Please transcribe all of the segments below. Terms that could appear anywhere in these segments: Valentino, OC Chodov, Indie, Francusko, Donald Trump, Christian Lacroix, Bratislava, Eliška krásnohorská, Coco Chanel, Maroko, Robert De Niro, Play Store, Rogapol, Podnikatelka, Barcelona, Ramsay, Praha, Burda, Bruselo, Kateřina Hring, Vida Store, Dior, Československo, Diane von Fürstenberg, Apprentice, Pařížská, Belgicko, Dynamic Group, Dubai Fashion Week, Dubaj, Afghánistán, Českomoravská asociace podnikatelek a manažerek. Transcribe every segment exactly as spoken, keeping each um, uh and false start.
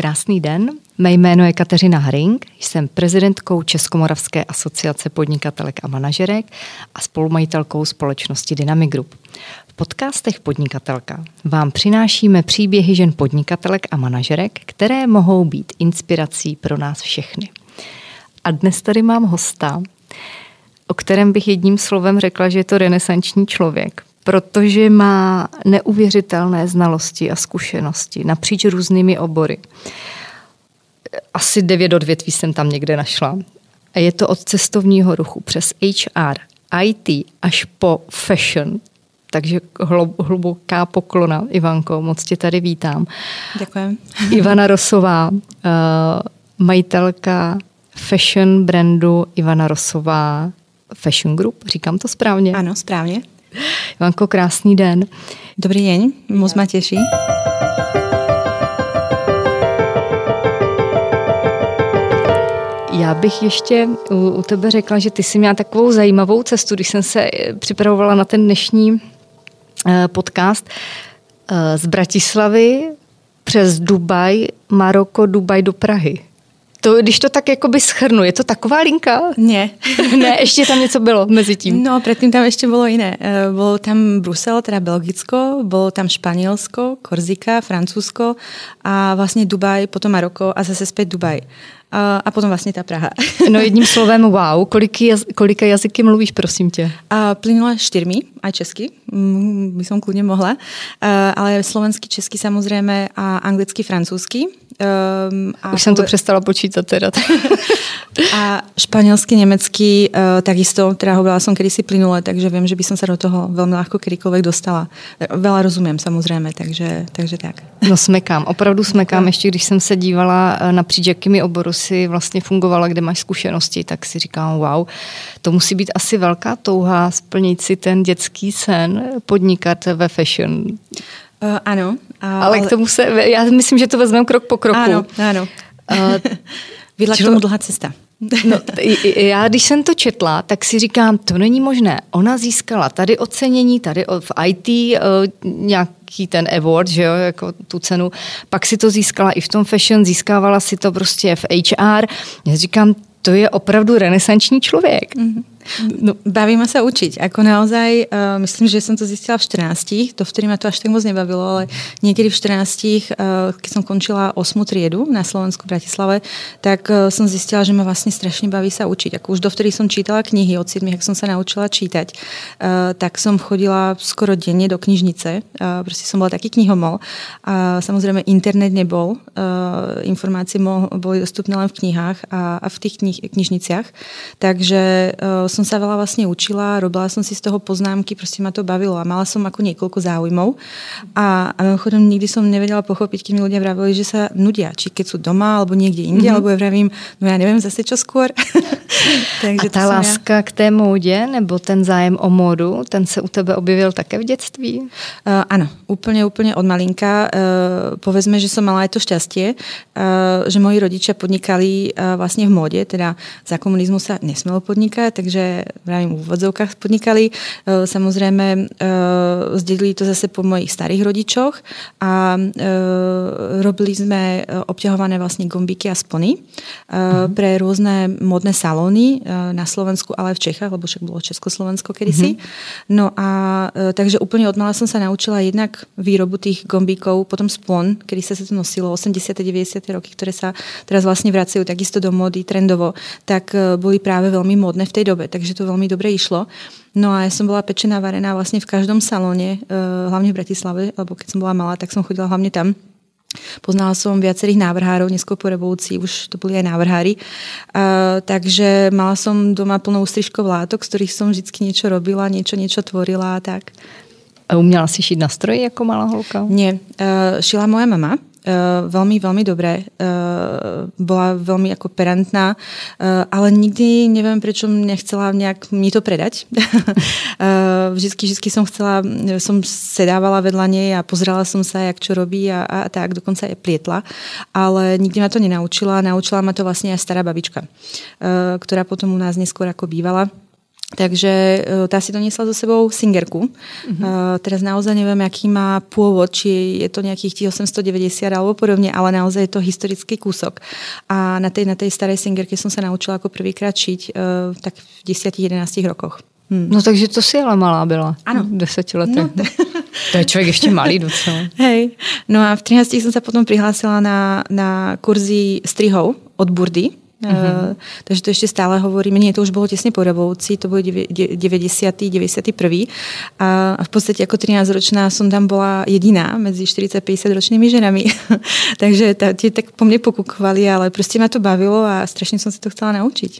Krásný den, mé jméno je Kateřina Hring, jsem prezidentkou Českomoravské asociace podnikatelek a manažerek a spolumajitelkou společnosti Dynamic Group. V podcastech Podnikatelka vám přinášíme příběhy žen podnikatelek a manažerek, které mohou být inspirací pro nás všechny. A dnes tady mám hosta, o kterém bych jedním slovem řekla, že je to renesanční člověk, protože má neuvěřitelné znalosti a zkušenosti napříč různými obory. Asi devět odvětví jsem tam někde našla. A je to od cestovního ruchu přes H R, I T až po fashion. Takže hluboká poklona, Ivanko, moc tě tady vítám. Děkujem. Ivana Rosová, majitelka fashion brandu Ivana Rosová Fashion Group. Říkám to správně? Ano, správně. Ivanko, krásný den. Dobrý den, moc mě těší. Já bych ještě u tebe řekla, že ty jsi měla takovou zajímavou cestu, když jsem se připravovala na ten dnešní podcast z Bratislavy přes Dubaj, Maroko, Dubaj do Prahy. To, když to tak jakoby schrnu, je to taková linka? Ne. Ne, ještě tam něco bylo mezi tím. No, předtím tam ještě bylo jiné. Bylo tam Bruselo, teda Belgicko, bylo tam Španělsko, Korsika, Francusko a vlastně Dubaj, potom Maroko a zase zpět Dubaj. A, a potom vlastně ta Praha. No jedním slovem wow. Kolik jaz, kolika jazyky mluvíš, prosím tě? A plynula čtyřmi a česky. Mm, by som klidně mohla. A, ale slovenský, český samozřejmě a anglicky, francouzský. Um, a Už jsem to přestala počítat teda. A španělsky, německy, uh, takisto, teda hovorila jsem kedysi plynule, takže vím, že by som se do toho velmi ľahko kedykoľvek dostala. Veľa rozumím samozřejmě, takže, takže tak. No smekám, opravdu smekám. Ještě když jsem se dívala napříč jakými oboru si vlastně fungovala, kde máš zkušenosti, tak si říkám wow, to musí být asi velká touha splnit si ten dětský sen, podnikat ve fashion. Uh, ano. A, ale k tomu se, já myslím, že to vezmeme krok po kroku. Ano, ano. Uh, Vedla k tomu dlouhá cesta. No, t- já když jsem to četla, tak si říkám, to není možné. Ona získala tady ocenění, tady v I T uh, nějaký ten award, že jo, jako tu cenu. Pak si to získala i v tom fashion, získávala si to prostě v H R. Já říkám, to je opravdu renesanční člověk. Mm-hmm. No, bavíme se učit. Jako naozaj, uh, myslím, že jsem to zjistila v čtrnácti, to vtedy mě to až tak moc nebavilo, ale někdy v čtrnácti, uh, když jsem končila osmou triedu na Slovensku v Bratislave, tak uh, jsem zjistila, že mě vlastně strašně baví se učit. Jako už dovtedy jsem čítala knihy od sedmi, jak jsem se naučila čítať, uh, tak jsem chodila skoro denně do knižnice, uh, prostě jsem byla taky knihomol. A samozřejmě internet nebol, uh, informácie mo- byly dostupné len v knihách a, a v těch kni- knižnicích. Takže uh, som sa veľa vlastne učila, robila som si z toho poznámky, proste ma to bavilo a mala som ako niekoľko záujmov. A, a mimochodom nikdy som nevedela pochopiť, keď mi ľudia vravili, že sa nudia, či keď sú doma, alebo niekde inde, mm-hmm. alebo ja vravím, no ja neviem zase čo skôr. Takže a tá láska ja. K té móde, nebo ten zájem o módu, ten se u tebe objevil také v detství? Uh, áno, úplne, úplne od malinka. Uh, povedzme, že som mala aj to šťastie, uh, že moji rodičia podnikali uh, vlastne v móde, teda za komunizmu sa nesmelo podnikať, takže v úvodzovkách podnikali. Samozřejmě zdědili to zase po mojich starých rodičoch a robili jsme obťahované vlastně gombíky a spony pre různé modné salóny na Slovensku, ale aj v Čechách, lebo však bylo Československo kedysi. No a takže úplně odmala jsem se naučila jednak výrobu těch gombíkov, potom spon, kedy se to nosilo osmdesáté deväťdesiate roky, které se teraz vlastně vracají takisto do módy trendovo, tak byly právě velmi modné v té době. Takže to veľmi dobre išlo. No a ja som bola pečená, varená vlastne v každom salóne, hlavne v Bratislave, lebo keď som bola malá, tak som chodila hlavne tam. Poznala som viacerých návrhárov, neskôr po revolúcii už to boli aj návrhári. Uh, takže mala som doma plnou ústrižkov látok, z ktorých som vždycky niečo robila, niečo, niečo tvorila a tak. A umiela si šiť na stroji ako malá holka? Nie, uh, šila moja mama. Uh, veľmi, veľmi dobré. Uh, bola veľmi ako perantná, uh, ale nikdy neviem, prečo nechcela nejak mi to predať. uh, vždycky, vždycky som chcela, som sedávala vedľa nej a pozerala som sa, jak čo robí a, a tak, dokonca aj plietla. Ale nikdy ma to nenaučila. Naučila ma to vlastne aj stará babička, uh, ktorá potom u nás neskôr ako bývala. Takže tá si doniesla so sebou singerku. Mm-hmm. Uh, teraz naozaj neviem, aký má pôvod, či je to nejakých tých osemsto deväťdesiat alebo podobne, ale naozaj je to historický kúsok. A na tej, na tej starej singerke som sa naučila ako prvýkrát šiť uh, tak v desať jedenásť rokoch. Hmm. No takže to si ale malá byla. Ano. Deseti lety. No, t- to je člověk ještě malý docela. Hej. No a v třinácti jsem se potom prihlásila na, na kurzy strihov od Burdy. Uh-huh. Uh, takže to ještě stále hovoríme. Nie, to už bylo těsně po revoluci, to bylo devadesát, devadesát jedna A v podstatě jako trinásťročná som tam bola jediná mezi štyridsať päťdesiat ročnými ženami. Takže tie tak po mne pokukovali, ale prostě ma to bavilo a strašně som si to chcela naučit.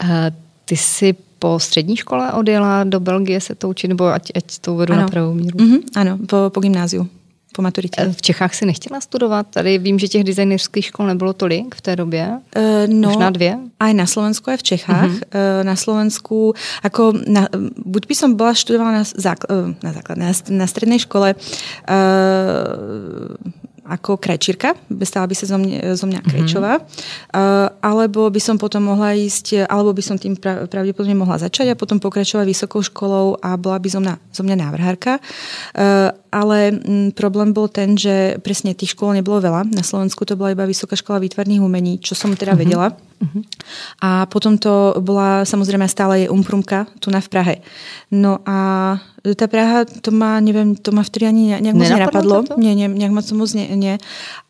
Uh, ty si po střední škole odjela do Belgie se to učit, nebo ať, ať to uvedu ano. na pravou míru. Mm-hmm, ano, po, po gymnáziu, po maturitě. V Čechách si nechtěla studovat? Tady vím, že těch designerských škol nebylo tolik v té době. E, no, možná dvě? Aj na Slovensku, aj v Čechách. Mm-hmm. E, na Slovensku, jako na, buď by som byla študovala na, zákl, na základ, na, na střední škole e, ako krajčírka, stala by sa zo mňa, zo mňa krajčová, mm-hmm. uh, alebo by som potom mohla ísť, alebo by som tým pra, pravdepodobne mohla začať a potom pokračovať vysokou školou a bola by zo mňa, zo mňa návrhárka. Uh, ale m, problém bol ten, že presne tých škôl nebolo veľa. Na Slovensku to bola iba Vysoká škola výtvarných umení, čo som teda mm-hmm. vedela. Uh-huh. A potom to bola samozrejme stále je umprumka tu na v Prahe. No a tá Praha, to ma, neviem, to ma vtedy ani nejak moc nenapadlo. Nie, nie, nejak moc moc nie, nie.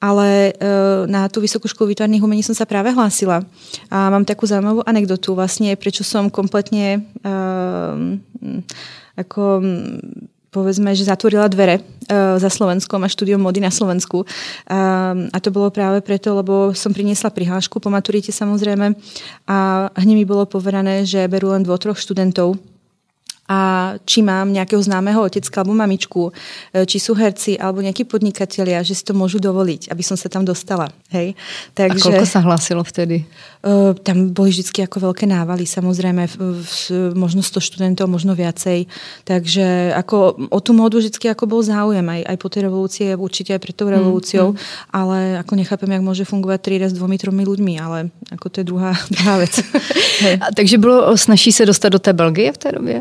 Ale uh, na tú Vysokú školu výtvarných umení som sa práve hlásila. A mám takú zaujímavú anekdotu vlastne, prečo som kompletne uh, ako povedzme, že zatvorila dvere uh, za Slovenskom a štúdium mody na Slovensku. Uh, a to bolo práve preto, lebo som priniesla prihlášku po maturite samozrejme a hneď mi bolo povedané, že berú len dvo, troch študentov a či mám nejakého známeho otecka alebo mamičku, či sú herci alebo nejakí podnikatelia, že si to môžu dovoliť, aby som sa tam dostala. Hej? Takže, a koľko sa hlásilo vtedy? Uh, tam boli vždycky ako veľké návaly, samozrejme, v, v, možno sto študentov, možno viacej. Takže ako, o tú módu vždycky ako bol záujem, aj, aj po tej revolúcii, určite aj pred tou revolúciou, mm, mm. ale ako nechápem, jak môže fungovať tri raz dvomi, tromi ľuďmi, ale ako to je druhá, druhá vec. A, takže bolo snaží sa dostať do té Belgie v té době?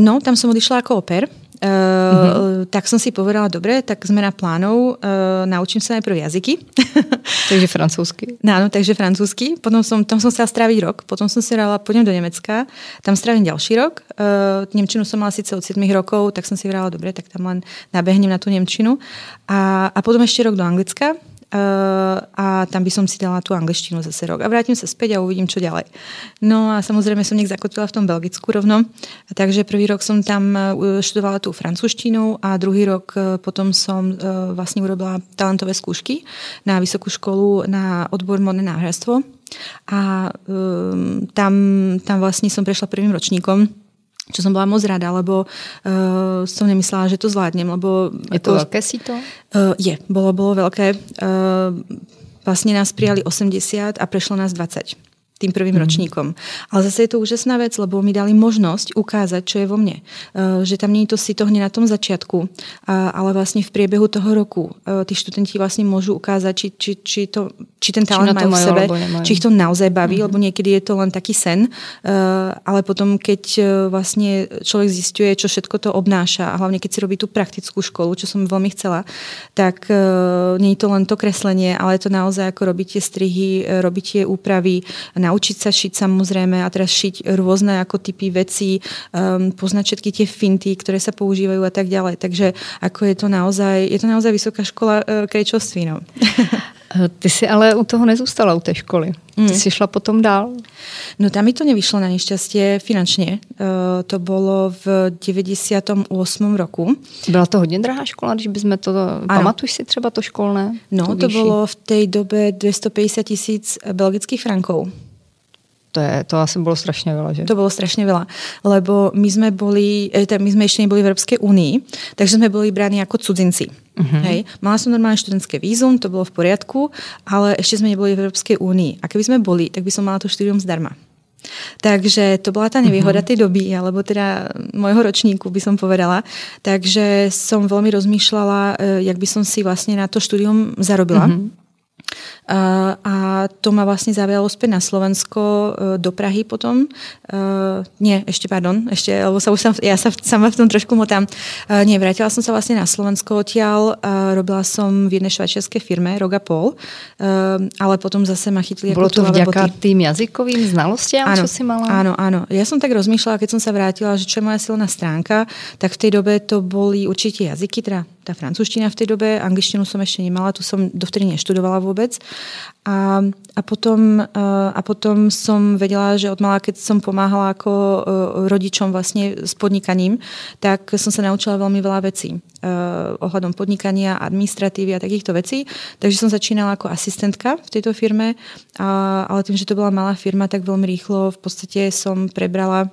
No, tam som odišla ako oper. Uh, mm-hmm. Tak som si povedala, dobre, tak zmena plánov, uh, naučím sa najprv jazyky. Takže francouzsky. Áno, takže francouzsky. Potom som, tam som sa stráviť rok. Potom som si vrala, pôjdem do Nemecka, tam strávim ďalší rok. Uh, Nemčinu som mala síce od siedmich rokov, tak som si vrala, dobre, tak tam len nabehnem na tú Nemčinu. A, a potom ešte rok do Anglicka. Uh, a tam by som si dala tú angličtinu zase rok a vrátim sa späť a uvidím, čo ďalej. No a samozrejme som nech zakotvila v tom Belgicku rovno, a takže prvý rok som tam študovala tú francúzštinu a druhý rok potom som uh, vlastne urobila talentové skúšky na vysokú školu na odbor modné návrhárstvo a um, tam, tam vlastne som prešla prvým ročníkom, čo som bola moc rada, lebo uh, som nemyslela, že to zvládnem, lebo... Je to veľké síto? Uh, je, bolo, bolo veľké. Uh, vlastne nás prijali osemdesiat a prešlo nás dvadsať tým prvým mm. ročníkom. Ale zase je to úžasná vec, lebo mi dali možnosť ukázať, čo je vo mne. Uh, že tam nie je to síto hneď na tom začiatku, uh, ale vlastne v priebehu toho roku uh, tí študenti vlastne môžu ukázať, či, či, či, to, či ten talent majú v sebe, či ich to naozaj baví, mm. lebo niekedy je to len taký sen, uh, ale potom, keď uh, vlastne človek zistuje, čo všetko to obnáša a hlavne keď si robí tú praktickú školu, čo som veľmi chcela, tak uh, nie je to len to kreslenie, ale je to naozaj ako robiť tie strihy, robiť tie úpravy, naučiť sa šiť samozrejme a teraz šiť rôzne ako typy vecí, um, poznať všetky tie finty, ktoré sa používajú a tak ďalej. Takže ako je to naozaj, je to naozaj vysoká škola uh, krejčovství. No. Ty si ale u toho nezústala, u té školy. Mm. Ty si šla potom dál? No tam mi to nevyšlo na nešťastie finančne. Uh, to bolo v deväťdesiatom ôsmom roku. Byla to hodně drahá škola, když bychom to... Pamatuješ si třeba to školné? No to bolo v tej dobe dvestopäťdesiat tisíc belgických frankov. To, je, to asi bolo strašne veľa, že? To bolo strašne veľa, lebo my sme boli, my sme ešte neboli v Európskej únii, takže sme boli bráni ako cudzinci. Uh-huh. Hej. Mala som normálne študentské vízum, to bolo v poriadku, ale ešte sme neboli v Európskej únii. A keby sme boli, tak by som mala to štúdium zdarma. Takže to bola tá nevýhoda tej doby, alebo teda môjho ročníku by som povedala. Takže som veľmi rozmýšľala, jak by som si vlastne na to štúdium zarobila. Uh-huh. a to ma vlastne zavialo späť na Slovensko do Prahy potom. Nie, ešte, pardon, ešte, lebo sa už sam, ja sa sama v tom trošku motám. Nie, vrátila som sa vlastne na Slovensko odtiaľ, robila som v jednej švajčiarskej firme, Rogapol, ale potom zase ma chytili... Bolo to vďaka boty. Tým jazykovým znalostiam, áno, čo si mala? Áno, áno. Ja som tak rozmýšľala, keď som sa vrátila, že čo je moja silná stránka, tak v tej dobe to boli určite jazyky, teda tá francúzština v tej dobe, angličtinu som ešte nemala, tu som dovtedy neštudovala vôbec. A, a, potom, a potom som vedela, že odmala, keď som pomáhala ako rodičom vlastne s podnikaním, tak som sa naučila veľmi veľa vecí ohľadom podnikania, administratívy a takýchto vecí. Takže som začínala ako asistentka v tejto firme, a, ale tým, že to bola malá firma, tak veľmi rýchlo v podstate som prebrala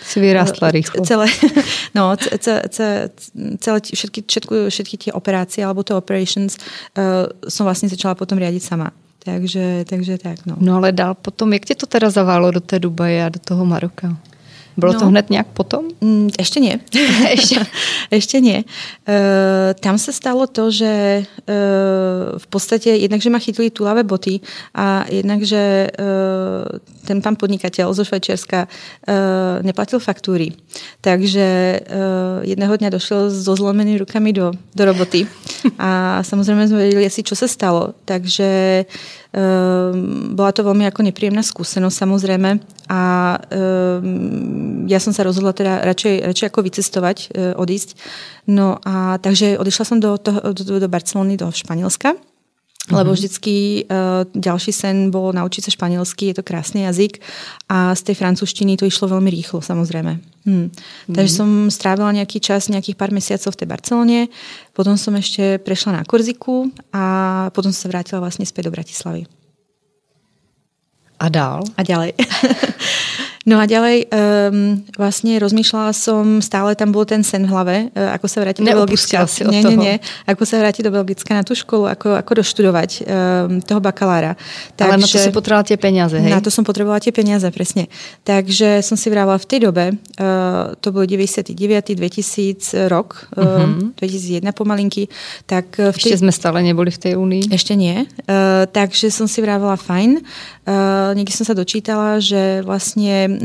si vyrastla rýchlo. Celé, no, celé, celé, všetky, všetky, všetky tie operácie alebo to operations uh, som vlastne začala potom riadiť sama. Takže, takže tak, no. No ale dál potom, jak tě to teda zaválo do té Dubaje a do toho Maroka? Bylo no, to hned nějak potom? Mm, ještě ne. ještě, ještě ne. E, tam se stalo to, že e, v podstatě jednak, že ma chytili tulavé boty a jednak, že e, ten pán podnikatel zo Švajčiarska e, neplatil faktúry. Takže e, jedného dňa došel so zlomenými rukami do, do roboty. A samozřejmě jsme věděli asi, čo se stalo. Takže Um, bola to veľmi ako nepríjemná skúsenosť samozrejme a um, ja som sa rozhodla teda radšej, radšej ako vycestovať, uh, odísť. No a takže odišla som do, toho, do, do Barcelony, do Španielska. Lebo vždycky uh, ďalší sen bolo naučiť sa španielsky, je to krásny jazyk a z tej francúzštiny to išlo veľmi rýchlo, samozrejme. Hmm. Mm. Takže som strávila nejaký čas, nejakých pár mesiacov v tej Barcelone, potom som ešte prešla na Korziku a potom som sa vrátila vlastne späť do Bratislavy. A dál? A ďalej. No a ďalej um, vlastne rozmýšľala som, stále tam bol ten sen v hlave, uh, ako sa vrátiť do Belgicka. Nie, nie, nie. Ako sa vrátiť do Belgicka na tú školu, ako, ako doštudovať um, toho bakalára. Takže, ale na to som potrebovala tie peniaze, hej? Na to som potrebovala tie peniaze, presne. Takže som si vravila v tej dobe, uh, to bol deväťdesiatdeväť, dvetisíc rok, uh-huh. dvetisícjeden pomalinky. Tak v tej... Ešte sme stále neboli v tej únii? Ešte nie. Uh, takže som si vravila fajn. Uh, niekde som sa dočítala, že vlastne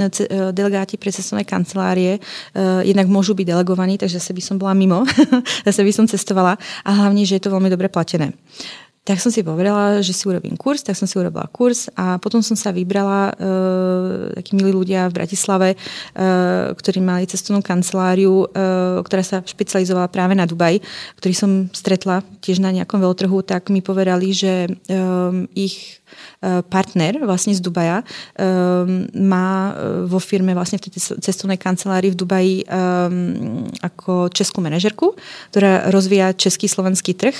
delegáti pre cestovné kancelárie uh, jednak môžu byť delegovaní, takže zase by som bola mimo, zase by som cestovala a hlavne, že je to veľmi dobre platené. Tak som si povedala, že si urobím kurz, tak som si urobila kurz a potom som sa vybrala, e, takí milí ľudia v Bratislave, e, ktorí mali cestovnú kanceláriu, e, ktorá sa špecializovala práve na Dubaj, ktorý som stretla tiež na nejakom veľtrhu, tak mi povedali, že e, ich partner vlastne z Dubaja e, má vo firme vlastne v tej cestovnej kancelárii v Dubaji e, ako českú manažerku, ktorá rozvíja český slovenský trh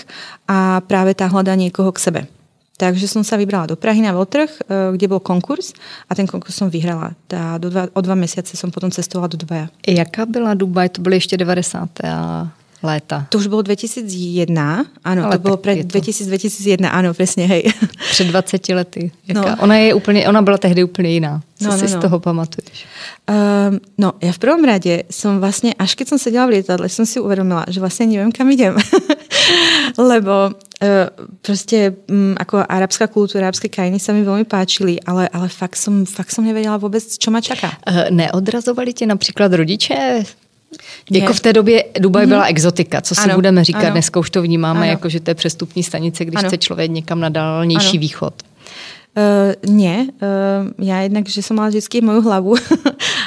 a práve tá hľadá niekoho k sebe. Takže som sa vybrala do Prahy na veľtrh, kde bol konkurs a ten konkurs som vyhrala. Tá do dva, o dva mesiace som potom cestovala do Dubaja. Jaká byla Dubaj? To byly ještě devadesátá léta. To už bylo dva tisíce jedna, ano, ale to bylo před dva tisíce, dva tisíce jedna, ano, přesně, hej. Před dvaceti lety. Jaká? No. Ona je úplně, ona byla tehdy úplně jiná. Co no, si no, z toho no. pamatuješ? Um, no, ja v prvom rade som vlastne, až keď som sedela v lietadle, som si uvedomila, že vlastne neviem, kam idem. Lebo uh, proste um, ako arabská kultúra, arabské krajiny sa mi veľmi páčili, ale, ale fakt, som, fakt som nevedela vôbec, čo ma čaká. Uh, neodrazovali ti napríklad rodiče? Jako v té době Dubaj byla exotika, co si ano, budeme říkat, ano. Dneska už to vnímáme, ano. Jako že to je přestupní stanice, když ano. Chce člověk někam na dálnější ano. východ. Uh, nie, uh, ja jednak, že som mala vždycky moju hlavu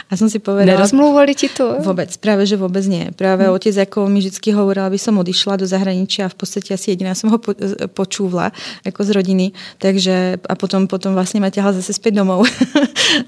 a som si povedala... Nerozmluvali ti to? Vôbec, práve, že vôbec nie. Práve hmm. otec, ako mi vždycky hovoril, aby som odišla do zahraničia a v podstate asi jediná som ho po, počúvla ako z rodiny, takže a potom, potom vlastne ma ťahala zase späť domov,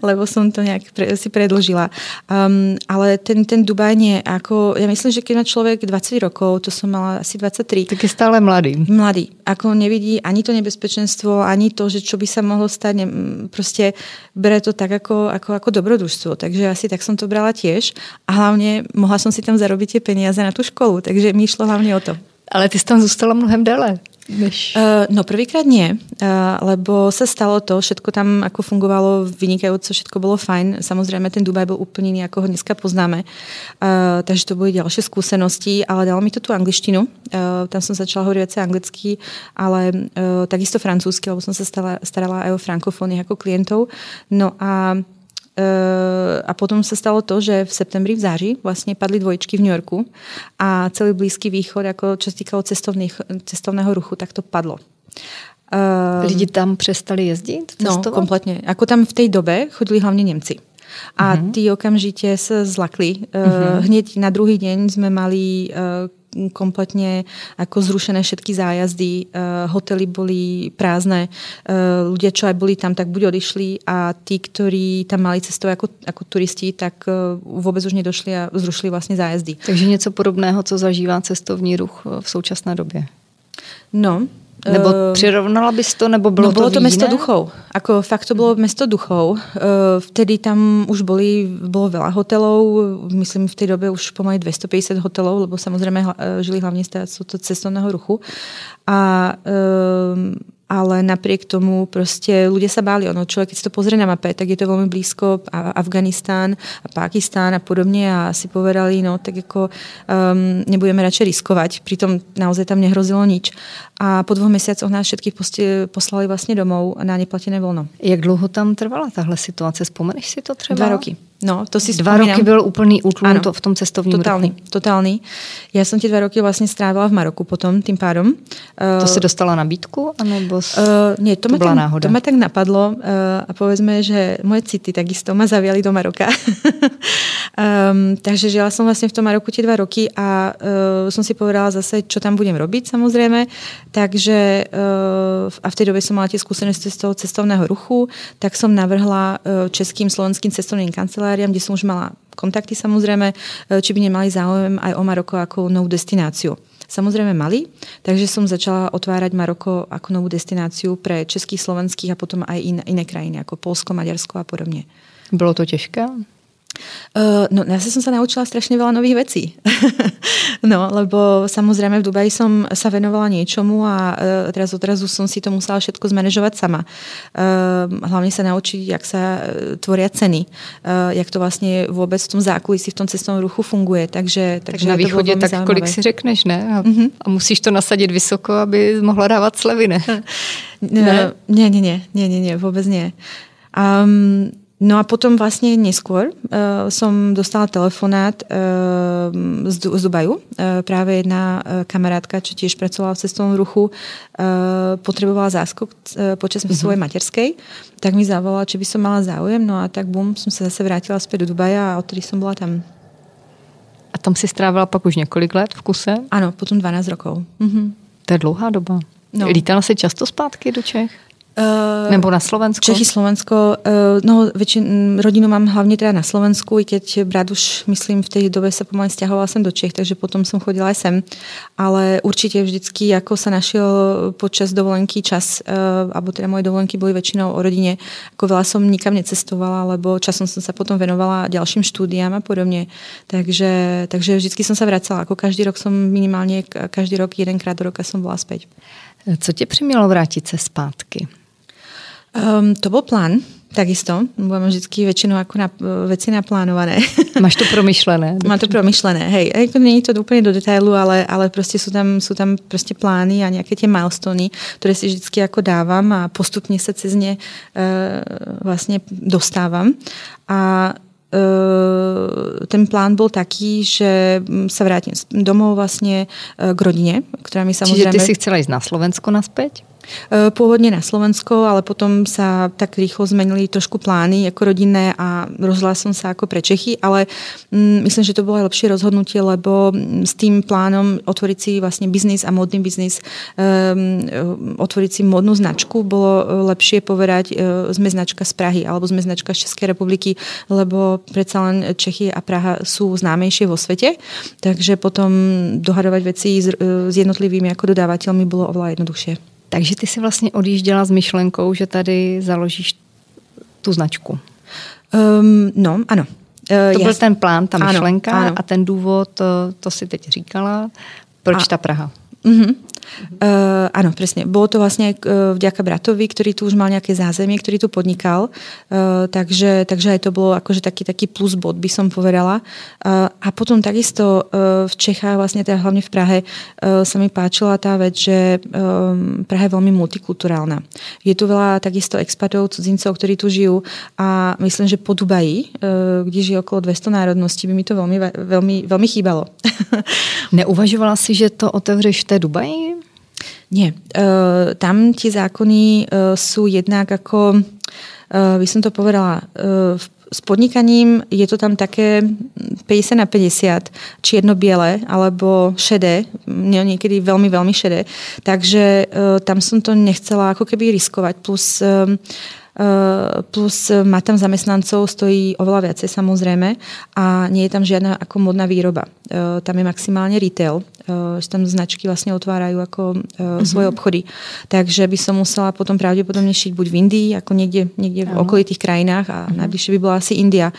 lebo som to nejak pre, si predlžila. Um, ale ten, ten Dubaj nie, ako, ja myslím, že keď má človek dvadsať rokov, to som mala asi dvadsaťtri. Tak je stále mladý. Mladý, ako nevidí ani to nebezpečenstvo, ani to, že čo by sa mohlo stať, ne, proste bere to tak ako, ako, ako dobrodružstvo. Takže asi tak som to brala tiež a hlavne mohla som si tam zarobiť tie peniaze na tú školu, takže mi išlo hlavne o to. Ale ty si tam zůstala mnohem déle. Než... Uh, no prvýkrát nie, uh, lebo sa stalo to, všetko tam ako fungovalo vynikajúco, všetko bolo fajn. Samozrejme ten Dubaj bol úplne iný, ako ho dneska poznáme. Uh, takže to boli ďalšie skúsenosti, ale dalo mi to tú angličtinu. Uh, tam som začala hovoriť viacej anglicky, ale uh, takisto francúzsky, lebo som sa stala, starala aj o frankofónnych ako klientov. No a a potom se stalo to, že v septembri, v září vlastně padly dvojčky v New Yorku a celý Blízký východ, jako čo se týkalo cestovného ruchu, tak to padlo. Lidi tam přestali jezdit? Cestovat? No, kompletně. Jako tam v té době chodili hlavně Němci. A uh-huh. ty okamžitě se zlakli. Uh-huh. Hněď na druhý den jsme mali kompletně jako zrušené všetky zájazdy, hotely boli prázdné, ľudia, čo aj boli tam, tak buď odišli a tí, ktorí tam mali cestou jako, jako turisti, tak vůbec už nedošli a zrušili vlastně zájazdy. Takže něco podobného, co zažívá cestovní ruch v současné době? No, nebo přirovnala bys to, nebo bylo no, to bylo to mesto duchov. Ako fakt to bylo mesto duchov. Vtedy tam už boli, bylo veľa hotelů, myslím v té době už pomaly dvě stě padesát hotelů, lebo samozřejmě žili hlavně z toho cestovného ruchu. A ale napriek tomu prostě ľudia sa báli. Ono, človek, keď si to pozrie na mape, tak je to veľmi blízko a Afghánistán a Pákistán a podobně a si povedali, no tak jako um, nebudeme radšej riskovať, pritom naozaj tam nehrozilo nič. A po dvou mesiacoch nás všetkých poslali vlastně domů na neplatené volno. Jak dlouho tam trvala tahle situace? Vzpomeneš si to třeba? Dva roky. No, to si dva roky byl úplný útlum to v tom cestovním totální, ruchu. Totální. Já jsem ty dva roky vlastně strávila v Maroku potom, tím pádem. To se dostala nabídku? Anebo s... uh, nie, to, to byla tak, náhoda? To mě tak napadlo uh, a povedzme, že moje city takisto ma zaviali do Maroka. um, takže žila jsem vlastně v tom Maroku ty dva roky a uh, jsem si povedala zase, čo tam budem robiť samozřejmě. Takže uh, a v té době jsem mala tie skúsenosti z toho cestovného ruchu, tak jsem navrhla uh, českým, slovenským cestovným kancelářím, kde som už mala kontakty samozrejme, či by nemali záujem aj o Maroko ako novú destináciu. Samozrejme mali, takže som začala otvárať Maroko ako novú destináciu pre českých, slovenských a potom aj in, iné krajiny, ako Polsko, Maďarsko a podobne. Bolo to ťažké? Uh, no, ja som sa naučila strašne veľa nových vecí. No, lebo samozrejme v Dubaji som sa venovala niečomu a uh, teraz odrazu som si to musela všetko zmanéžovať sama. Uh, hlavne sa naučiť, jak sa tvoria ceny, uh, jak to vlastne vôbec v tom zákulisí, v tom cestovnom ruchu funguje. Takže, takže tak na východe tak, zaujímavé. Kolik si řekneš, ne? A, uh-huh. a musíš to nasadiť vysoko, aby mohla dávať slevy, ne? Ne, ne, ne, ne, ne, ne, vôbec nie. Um, No a potom vlastně neskôr uh, som dostala telefonát uh, z, du- z Dubaju. Uh, právě jedna uh, kamarádka, čo tiež pracovala v cestovnom ruchu, uh, potrebovala záskok uh, počas mm-hmm. svojej materskej, tak mi zavolala, či by som mala záujem. No a tak bum, som sa zase vrátila zpět do Dubaja a odtedy som bola tam. A tam si strávila pak už několik let v kuse? Ano, potom dvanáct rokov. Mm-hmm. To je dlouhá doba. No. Lítala si často zpátky do Čech? Nebo na Slovensku? Čechy, Slovensko. No, väčšinu, rodinu mám hlavně teda na Slovensku, i keď brat už, myslím, v té době se pomalu stěhovala sem do Čech, takže potom jsem chodila i sem. Ale určitě vždycky, jako se našel počas dovolenky čas, alebo teda moje dovolenky byly většinou o rodině, jako veľa som nikam necestovala, lebo časom jsem se potom věnovala dalším štúdiám a podobně. Takže, takže vždycky jsem se vracela, jako každý rok jsem minimálně, každý rok, jedenkrát do roka jsem byla zpět. Co tě přimělo vrátit se zpátky? Um, to byl plán, takisto. Mám vždycky většinou jako na, věci naplánované. Máš to promyšlené. Mám to promyšlené, hej. Jako není to úplně do detailu, ale, ale prostě jsou tam, jsou tam prostě plány a nějaké tě milestony, které si vždycky jako dávám a postupně se cez ně uh, vlastně dostávám. A ten plán byl taký, že se vrátím domů vlastně k rodině, která mi samozřejmě... Čiže ty si chcela jít na Slovensko nazpäť? Původně na Slovensko, ale potom se tak rýchlo zmenili trošku plány jako rodinné a rozhodla jsem se jako pre Čechy, ale myslím, že to bylo lepší rozhodnutí, lebo s tím plánem otvoriť si vlastně biznis a modný biznis, otvoriť si modnou značku, bylo lepší povedať, sme značka z Prahy alebo sme značka z České republiky, lebo přece len Čechy a Praha jsou známější vo světě, takže potom dohadovat věci s jednotlivými jako dodavatelmi bylo oveľa jednoduchší. Takže ty si vlastně odjížděla s myšlenkou, že tady založíš tu značku. Um, no, ano. Uh, to byl jas... ten plán, ta myšlenka ano, ano. A ten důvod, to, to si teď říkala. Proč a... ta Praha? Mhm. Uh-huh. Uh, áno, presne. Bolo to vlastne uh, vďaka bratovi, ktorý tu už mal nejaké zázemie, ktorý tu podnikal. Uh, takže, takže aj to bolo akože taký, taký plus bod, by som povedala. Uh, a potom takisto uh, v Čechách, vlastne teda hlavne v Prahe, uh, sa mi páčila tá vec, že um, Praha je veľmi multikulturálna. Je tu veľa takisto expatov, cudzincov, ktorí tu žijú a myslím, že po Dubaji, uh, kde žije okolo dvě stě národností, by mi to veľmi, veľmi, veľmi chýbalo. Neuvažovala si, že to otevřeš v té Dubaji? Nie. E, tam tie zákony e, sú jednak ako, e, by som to povedala, e, v s podnikaním je to tam také päťdesiat na päťdesiat, čierno-biele alebo šedé, niekedy veľmi, veľmi šedé, takže e, tam som to nechcela ako keby riskovať, plus e, plus má tam zamestnancov, stojí oveľa viacej samozrejme a nie je tam žiadna ako modná výroba. Tam je maximálne retail, že tam značky vlastne otvárajú ako mm-hmm. svoje obchody. Takže by som musela potom pravdepodobne šiť buď v Indii, ako niekde, niekde v okolitých krajinách a mm-hmm. najbližšie by bola asi India.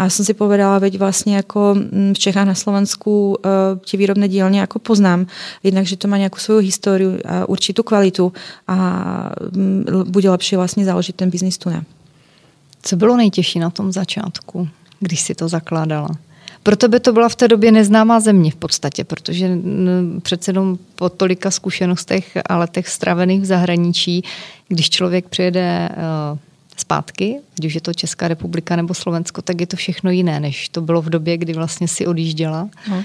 A som si povedala, veď vlastne ako v Čechách na Slovensku tie výrobné dielne ako poznám, jednakže to má nejakú svoju históriu a určitú kvalitu a bude lepšie vlastne založit ten biznis tu ne. Co bylo nejtěžší na tom začátku, když si to zakládala? Pro tebe to byla v té době neznámá země v podstatě, protože přece jenom po tolika zkušenostech a letech stravených v zahraničí, když člověk přijede zpátky, když je to Česká republika nebo Slovensko, tak je to všechno jiné, než to bylo v době, kdy vlastně si odjížděla. No.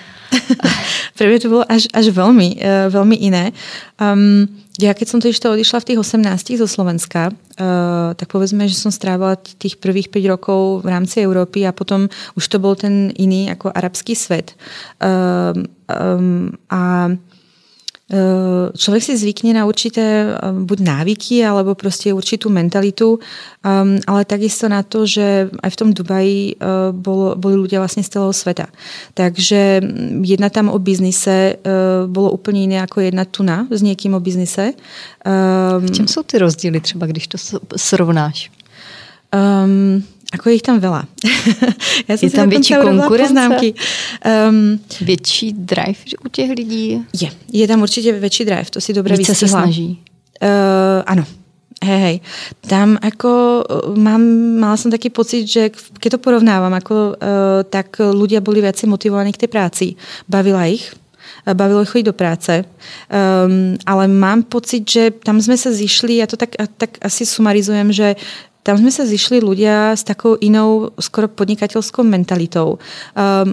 Pro mě to bylo až, až velmi, uh, velmi jiné. Um, Ja keď som to ešte odišla v tých osemnástich zo Slovenska, uh, tak povedzme, že som strávila tých prvých päť rokov v rámci Európy a potom už to bol ten iný ako arabský svet. Uh, um, a uh, človek si zvykne na určité uh, buď návyky, alebo proste určitú mentalitu, um, ale takisto na to, že aj v tom Dubaji uh, bol, boli ľudia vlastne z celého sveta. Takže jedna tam o biznise uh, bolo úplne iné ako jedna tuna s niekým o biznise. Um, v čem sú ty rozdíly třeba, když to srovnáš? Um, ako je ich tam veľa. Ja som je tam větší konkurence? Um, větší drive u těch lidí? Je. Je tam určitě větší drive, to si dobře vystihla. Více se snaží? Uh, ano. Hej, hej. Tam ako mám, mala som taký pocit, že keď to porovnávam, ako, uh, tak ľudia boli viac motivovaní k tej práci. Bavila ich. Bavilo chodit do práce, um, ale mám pocit, že tam jsme se zišli, já to tak, tak asi sumarizujem, že tam jsme se zišli ľudia s takou inou, skoro podnikatelskou mentalitou, um,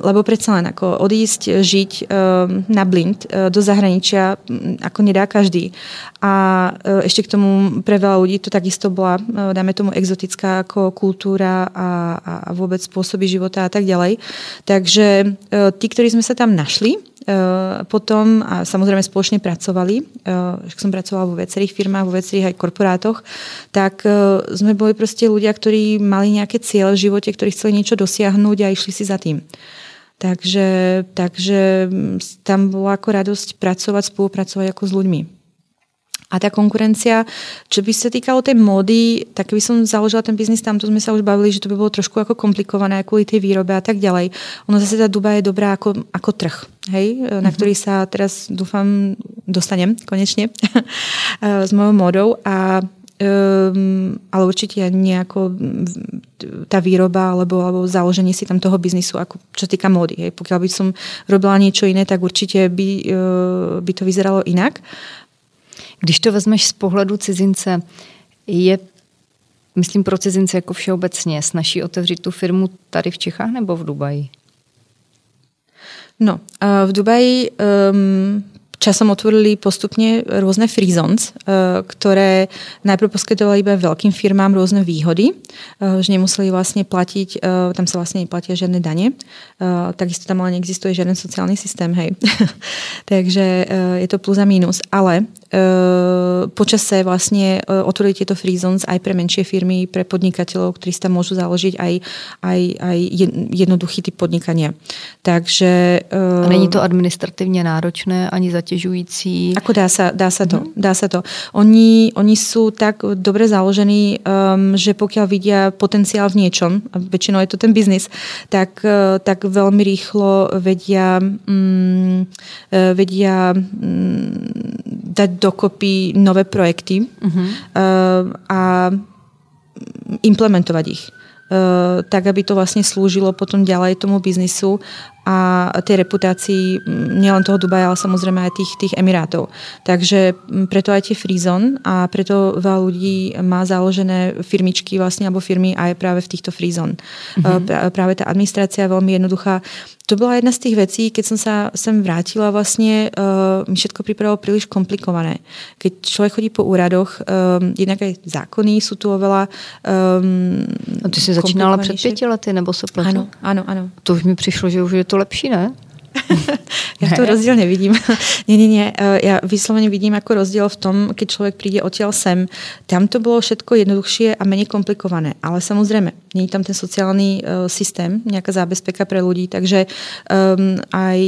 lebo predsa len ako odísť, žiť um, na blind uh, do zahraničia, um, ako nedá každý. A uh, ešte k tomu pre veľa ľudí to takisto bola, uh, dáme tomu, exotická ako kultúra a, a vôbec spôsoby života a tak ďalej. Takže uh, tí, ktorí sme sa tam našli, potom a samozrejme spoločne pracovali, že som pracovala vo viacerých firmách, vo viacerých aj korporátoch, tak sme boli proste ľudia, ktorí mali nejaké ciele v živote, ktorí chceli niečo dosiahnuť a išli si za tým. Takže, takže tam bola ako radosť pracovať, spolupracovať ako s ľuďmi. A tá konkurencia, čo by sa týkalo tej módy, tak by som založila ten biznis, tamto sme sa už bavili, že to by bolo trošku ako komplikované kvôli tej výrobe a tak ďalej. Ono zase tá Dubaj je dobrá ako, ako trh, hej, mm-hmm. na ktorý sa teraz dúfam dostanem konečne s mojou módou a Um, ale určite nejako tá výroba alebo, alebo založenie si tam toho biznisu, ako čo týka módy. Hej. Pokiaľ by som robila niečo iné, tak určite by, uh, by to vyzeralo inak. Když to vezmeš z pohledu cizince, je, myslím, pro cizince jako všeobecně snaží otevřít tu firmu tady v Čechách nebo v Dubaji? No, v Dubaji um, časom otvorili postupně různé free zones, které najprv poskytovaly iba velkým firmám různé výhody, že nemuseli vlastně platit, tam se vlastně neplatí žádné daně, takisto tam ale neexistuje žádný sociální systém, hej. Takže je to plus a minus, ale po čase vlastne otvoriť tieto free zones aj pre menšie firmy, pre podnikateľov, ktorí si tam môžu založiť aj, aj, aj jednoduchý typ podnikania. Takže... A není to administrativně náročné ani zatěžující? Ako dá sa, dá sa to. Dá sa to. Oni, oni sú tak dobre založení, um, že pokiaľ vidia potenciál v niečom, a väčšinou je to ten biznis, tak, tak veľmi rýchlo vedia, um, vedia um, dať dokopy nové projekty uh-huh. a implementovať ich. Tak, aby to vlastne slúžilo potom ďalej tomu biznisu a tej reputácii nielen toho Dubaja, ale samozrejme aj tých, tých Emirátov. Takže preto aj tie free zone a preto veľa ľudí má založené firmičky vlastne, alebo firmy aj práve v týchto free zone. Uh-huh. Práve tá administrácia je veľmi jednoduchá. To bola jedna z tých vecí, keď som sa sem vrátila vlastne, uh, mi všetko pripravilo príliš komplikované. Keď človek chodí po úradoch, um, jednak aj zákony sú tu oveľa um, A ty si začínala před pěti lety, nebo se pletu? Ano, ano, ano. To už mi přišlo, že už je to lepší, ne? Já to rozdíl nevidím. ne, ne, ne. Já výslovně vidím jako rozdíl v tom, keď člověk přijde odtiaľ sem. Tam to bylo všetko jednoduchšie a méně komplikované. Ale samozřejmě, není tam ten sociální uh, systém, nějaká zábezpeka pre ľudí, takže um, aj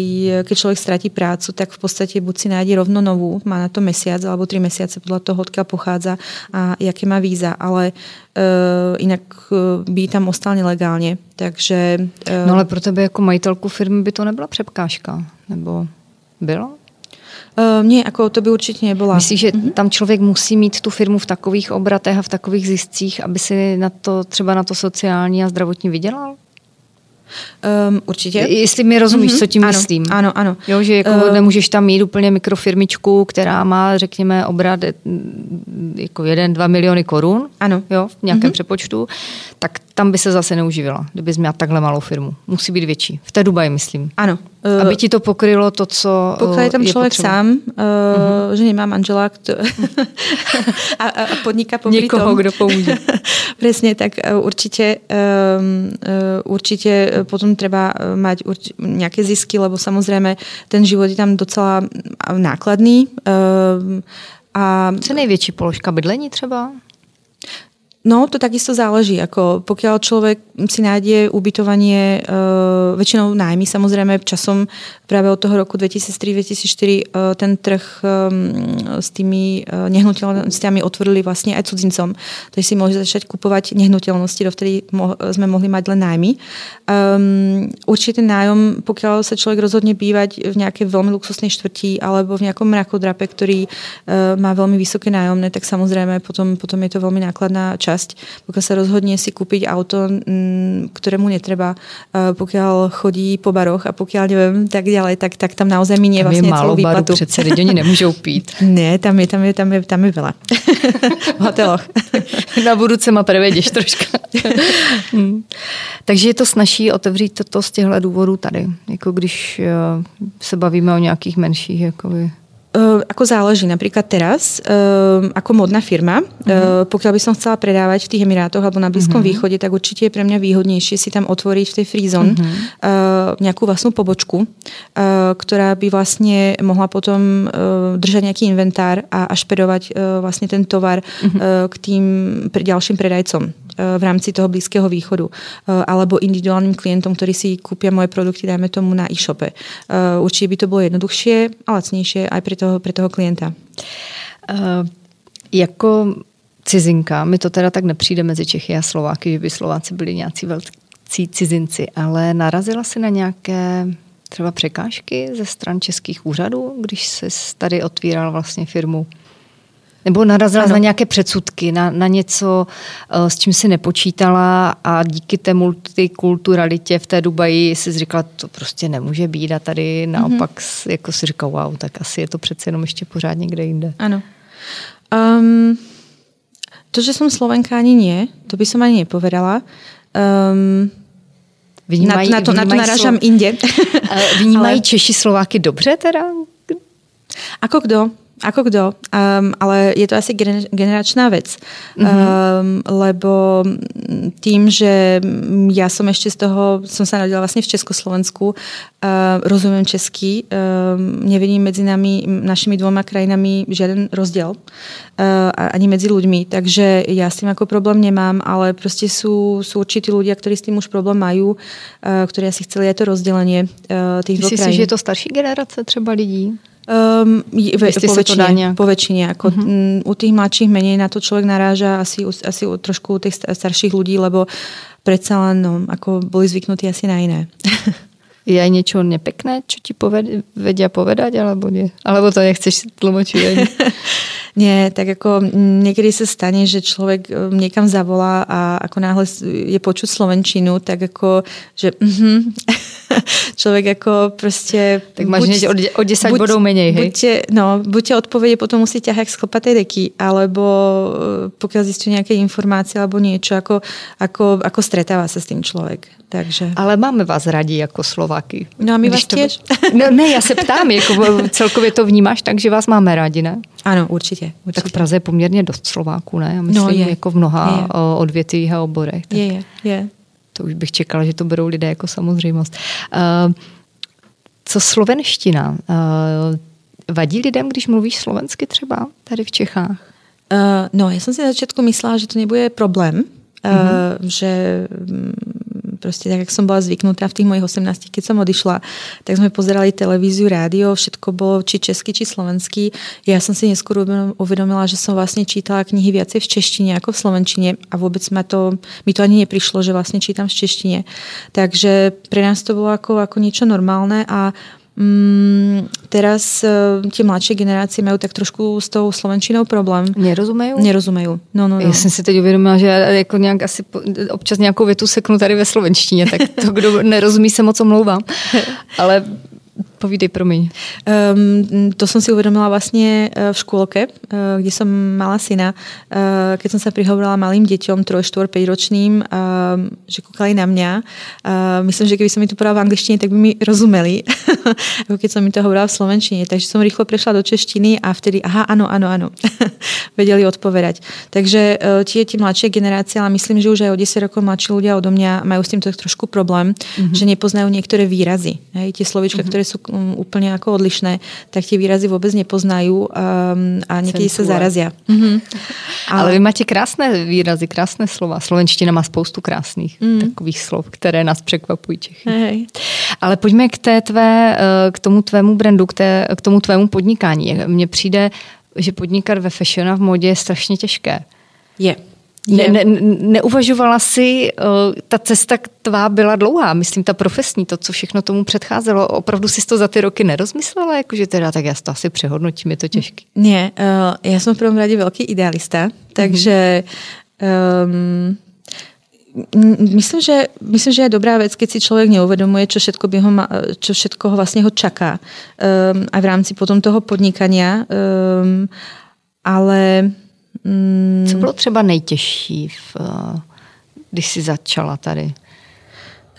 keď člověk ztratí prácu, tak v podstatě buď si nájde rovno novou, má na to mesiac alebo tři mesiace podle toho, odkiaľ pochádza a jaké má víza, ale Uh, jinak uh, by tam ostal nelegálně, takže... Uh... No ale pro tebe jako majitelku firmy by to nebyla překážka, nebo bylo? Uh, ne, jako to by určitě nebyla. Myslíš, že uh-huh. tam člověk musí mít tu firmu v takových obratech a v takových ziscích, aby si na to, třeba na to sociální a zdravotní vydělal? Um, určitě. Jestli mi rozumíš, mm-hmm. co tím ano, myslím. Ano, ano. Jo, že jako uh, nemůžeš tam mít úplně mikrofirmičku, která má, řekněme, obrat jako jeden, dva miliony korun. Ano. Jo, v nějakém mm-hmm. přepočtu. Tak tam by se zase neuživila, kdyby jsi měla takhle malou firmu. Musí být větší. V té Dubaji, myslím. Ano. Aby ti to pokrylo to, co Pokud je tam člověk potřeba. Sám, uh, uh-huh. že nemá manžela a, a podniká pobytom. Někoho, kdo pomůže. Přesně, tak určitě, um, určitě potom třeba mať urč- nějaké zisky, lebo samozřejmě ten život je tam docela nákladný. Um, a... Co je největší položka? Bydlení třeba? No, to takisto záleží, ako pokiaľ človek si nájde ubytovanie, uh, väčšinou nájmy samozrejme časom práve od toho roku dva tisíc tri dva tisíc štyri uh, ten trh um, s tými uh, nehnuteľnostiami otvorili vlastne aj cudzincom. Takže si môže začať kupovať nehnuteľnosti, dovtedy mo- sme mohli mať len nájmy. Um, určite nájom, pokiaľ sa človek rozhodne bývať v nejakej veľmi luxusnej štvrti alebo v nejakom mrakodrape, ktorý uh, má veľmi vysoké nájomné, tak samozrejme potom, potom je to veľmi nákladná časť. Pokud se rozhodne si kúpiť auto, ktorému netreba, pokiaľ chodí po baroch a pokiaľ neviem, tak ďalej, tak, tak tam naozaj minie vlastne celú výplatu. Tam je málo barů, přece lidi oni nemůžou pít. Ne, tam je, tam je, tam je, tam je veľa. V hoteloch. Na budúce ma prevedeš troška. hmm. Takže je to snaží otevřít toto z těchto důvodů tady, jako když se bavíme o nějakých menších, jakoby... Uh, ako záleží napríklad teraz, uh, ako modná firma, uh-huh. uh, pokiaľ by som chcela predávať v tých Emirátoch alebo na Blízkom uh-huh. východe, tak určite je pre mňa výhodnejšie si tam otvoriť v tej free zone uh-huh. uh, nejakú vlastnú pobočku, uh, ktorá by vlastne mohla potom uh, držať nejaký inventár a, a špedovať uh, vlastne ten tovar uh-huh. uh, k tým pre, ďalším predajcom uh, v rámci toho Blízkeho východu uh, alebo individuálnym klientom, ktorí si kúpia moje produkty, dajme tomu na e-shope. Uh, určite by to bolo jednoduchšie a lacnejšie aj pre Toho, pro toho klienta. Uh, jako cizinka, mi to teda tak nepřijde mezi Čechy a Slováky, že by Slováci byli nějací velcí cizinci, ale narazila jsi na nějaké třeba překážky ze stran českých úřadů, když jsi tady otvíral vlastně firmu? Nebo narazila jsi na nějaké předsudky, na, na něco, s čím jsi nepočítala a díky té multikulturalitě v té Dubaji jsi říkala, to prostě nemůže být a tady naopak mm-hmm. jako si říkala, wow, tak asi je to přece jenom ještě pořád někde jinde. Ano. Um, to, že jsem Slovenka ani nie, to by som ani nepovedala. Um, vnímají, na, na to, na to narážam Slo... inde. Vnímají Ale... Češi Slováky dobře teda? Ako kdo? ako kdo, um, ale je to asi generačná vec. Mm-hmm. Um, lebo tým, že ja som ešte z toho, som sa narodila vlastne v Československu, uh, rozumiem česky, um, nevidím medzi nami, našimi dvoma krajinami žiaden rozdiel, uh, ani medzi ľuďmi, takže ja s tým ako problém nemám, ale proste sú, sú určití ľudia, ktorí s tým už problém majú, uh, ktorí asi chceli aj to rozdelenie uh, tých dvou krajín. Myslíš si, že je to starší generace třeba lidí? Um, ve, po, většině, po většině. Jako, uh-huh. m, u těch mladších méně na to člověk naráža asi, asi trošku u těch starších lidí, lebo přece len no, ako boli zvyknutí asi na jiné. Je aj niečo nepekné, čo ti poved- vedia povedať, alebo nie? Alebo to nechceš tlmočiť? Nie, tak ako niekedy sa stane, že človek niekam zavolá a ako náhle je počuť slovenčinu, tak ako, že uh-huh. človek ako proste... Tak máš buď, hneď o desať buď, bodov menej, hej? Buďte, no, buďte odpovede, potom musí ťahať z chlpatej deky, alebo pokiaľ zistí nejaké informácie, alebo niečo, ako, ako, ako stretáva sa s tým človek. Takže. Ale máme vás rádi jako Slováky. No a my vás těž. No, ne, já se ptám, jako celkově to vnímáš, takže vás máme rádi, ne? Ano, určitě. určitě. Tak v Praze je poměrně dost Slováků, ne? Já myslím, no, je. Jako v mnoha odvětvích a oborech. Tak je, je, je. To už bych čekala, že to budou lidé jako samozřejmost. Uh, co slovenština? Uh, vadí lidem, když mluvíš slovensky třeba tady v Čechách? Uh, no, já jsem si na začátku myslela, že to nebude problém, mm-hmm. uh, že... Proste tak, jak som bola zvyknutá v tých mojich osemnástich, keď som odišla, tak sme pozerali televíziu, rádio, všetko bolo či česky, či slovenský. Ja som si neskôr uvedomila, že som vlastne čítala knihy viacej v češtine ako v slovenčine a vôbec ma to, mi to ani neprišlo, že vlastne čítam v češtine. Takže pre nás to bolo ako, ako niečo normálne a Mm, teraz uh, tie mladšie generácie majú tak trošku s tou slovenčinou problém. Nerozumejú? Nerozumejú. No, no, no. Já jsem si teď uvědomila, že já jako nějak asi občas nějakou větu seknu tady ve slovenštině, tak to, kdo nerozumí, se moc omlouvám. Ale povídej, promiň. Um, to som si uvedomila vlastne v škôlke, kde som mala syna. Keď som sa prihovorila malým deťom, tri, štyri, päť ročným, že kúkali na mňa. Myslím, že keby som mi to povedala v angličtine, tak by mi rozumeli. Keď som mi to hovorila v slovenčine. Takže som rýchlo prešla do češtiny a vtedy, aha, áno, áno, áno. Vedeli odpovedať. Takže tie, tie mladšie generácie, ale myslím, že už aj o desať rokov mladší ľudia odo mňa majú s týmto trošku problém, mm-hmm. že nepoznajú niektoré výrazy. Hej, tie slovíčka, mm-hmm. ktoré sú úplně jako odlišné, tak ty výrazy vůbec nepoznají um, a někdy se zarazí. Mm-hmm. Ale... Ale vy máte krásné výrazy, krásné slova. Slovenština má spoustu krásných mm. takových slov, které nás překvapují Čechy. Hej. Ale pojďme k té tvé, k tomu tvému brandu, k, té, k tomu tvému podnikání. Mně přijde, že podnikat ve fashion a v modě je strašně těžké. Je. Ne, ne, neuvažovala si, ta cesta tvá byla dlouhá, myslím ta profesní, to, co všechno tomu předcházelo. Opravdu jsi to za ty roky nerozmyslela, jakože teda tak já to asi přehodnotím, je to těžké. Ne, uh, já jsem v prvom rade velký idealista, takže... Um, Myslím, že, myslím, že je dobrá vec, keď si človek neuvedomuje, čo všetko, by ho ma, čo všetko ho vlastne ho čaká. Um, aj v rámci potom toho podnikania. Um, ale... Co bylo třeba nejtěžší, v, když jsi začala tady?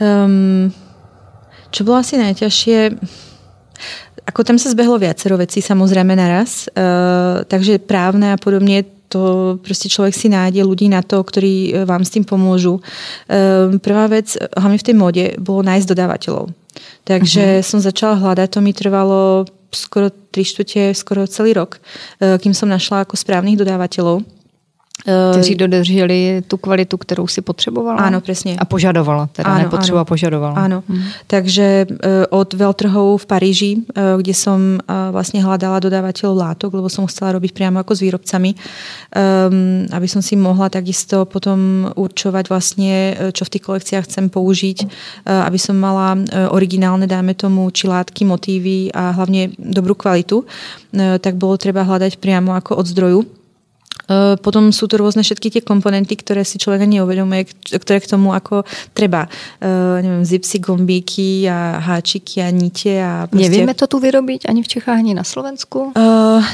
Um, čo bylo asi nejtěžší? Ako tam se zbehlo viacero vecí, samozřejmě naraz. Uh, takže právné a podobně, to prostě člověk si nájde ľudí na to, ktorí vám s tím pomôžu. Um, prvá vec, hlavně v tej móde, bylo nájsť dodávateľov. Takže uh-huh. som začala hľadať, to mi trvalo skoro tri štvrte, skoro celý rok, kým som našla ako správnych dodávateľov. Kteří dodrželi tu kvalitu, kterou si potřebovala. Ano, přesně. A požadovala, teda ano, nepotřeba ano. požadovala. Ano, hmm. takže od veltrhou v Paríži, kde jsem vlastně hledala dodávateľov látok, lebo jsem chcela robiť priamo ako s výrobcami, aby som si mohla takisto potom určovať vlastně, čo v tých kolekciách chcem použiť, aby som mala originálne, dáme tomu, či látky, motívy a hlavne dobrú kvalitu, tak bolo treba hľadať priamo ako od zdroju. Potom sú tu rôzne všetky tie komponenty, ktoré si človek ani neuvedomuje, ktoré k tomu ako treba, neviem, zipsy, gombíky a háčiky a nite. A proste... Nevieme to tu vyrobiť ani v Čechách, ani na Slovensku?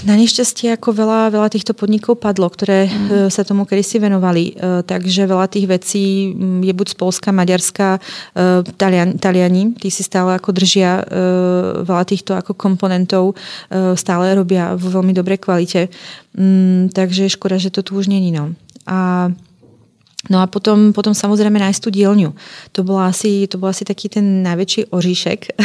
Na nešťastie ako veľa, veľa týchto podnikov padlo, ktoré mm. sa tomu kedysi venovali. Takže veľa tých vecí je buď z Polska, Maďarska, Talian, Taliani, tí si stále ako držia veľa týchto ako komponentov, stále robia vo veľmi dobrej kvalite. Takže je škoda, že to tu už není. No. A, no a potom, potom samozrejme nájsť tú dielňu. To bol asi, to bol asi taký ten najväčší oříšek,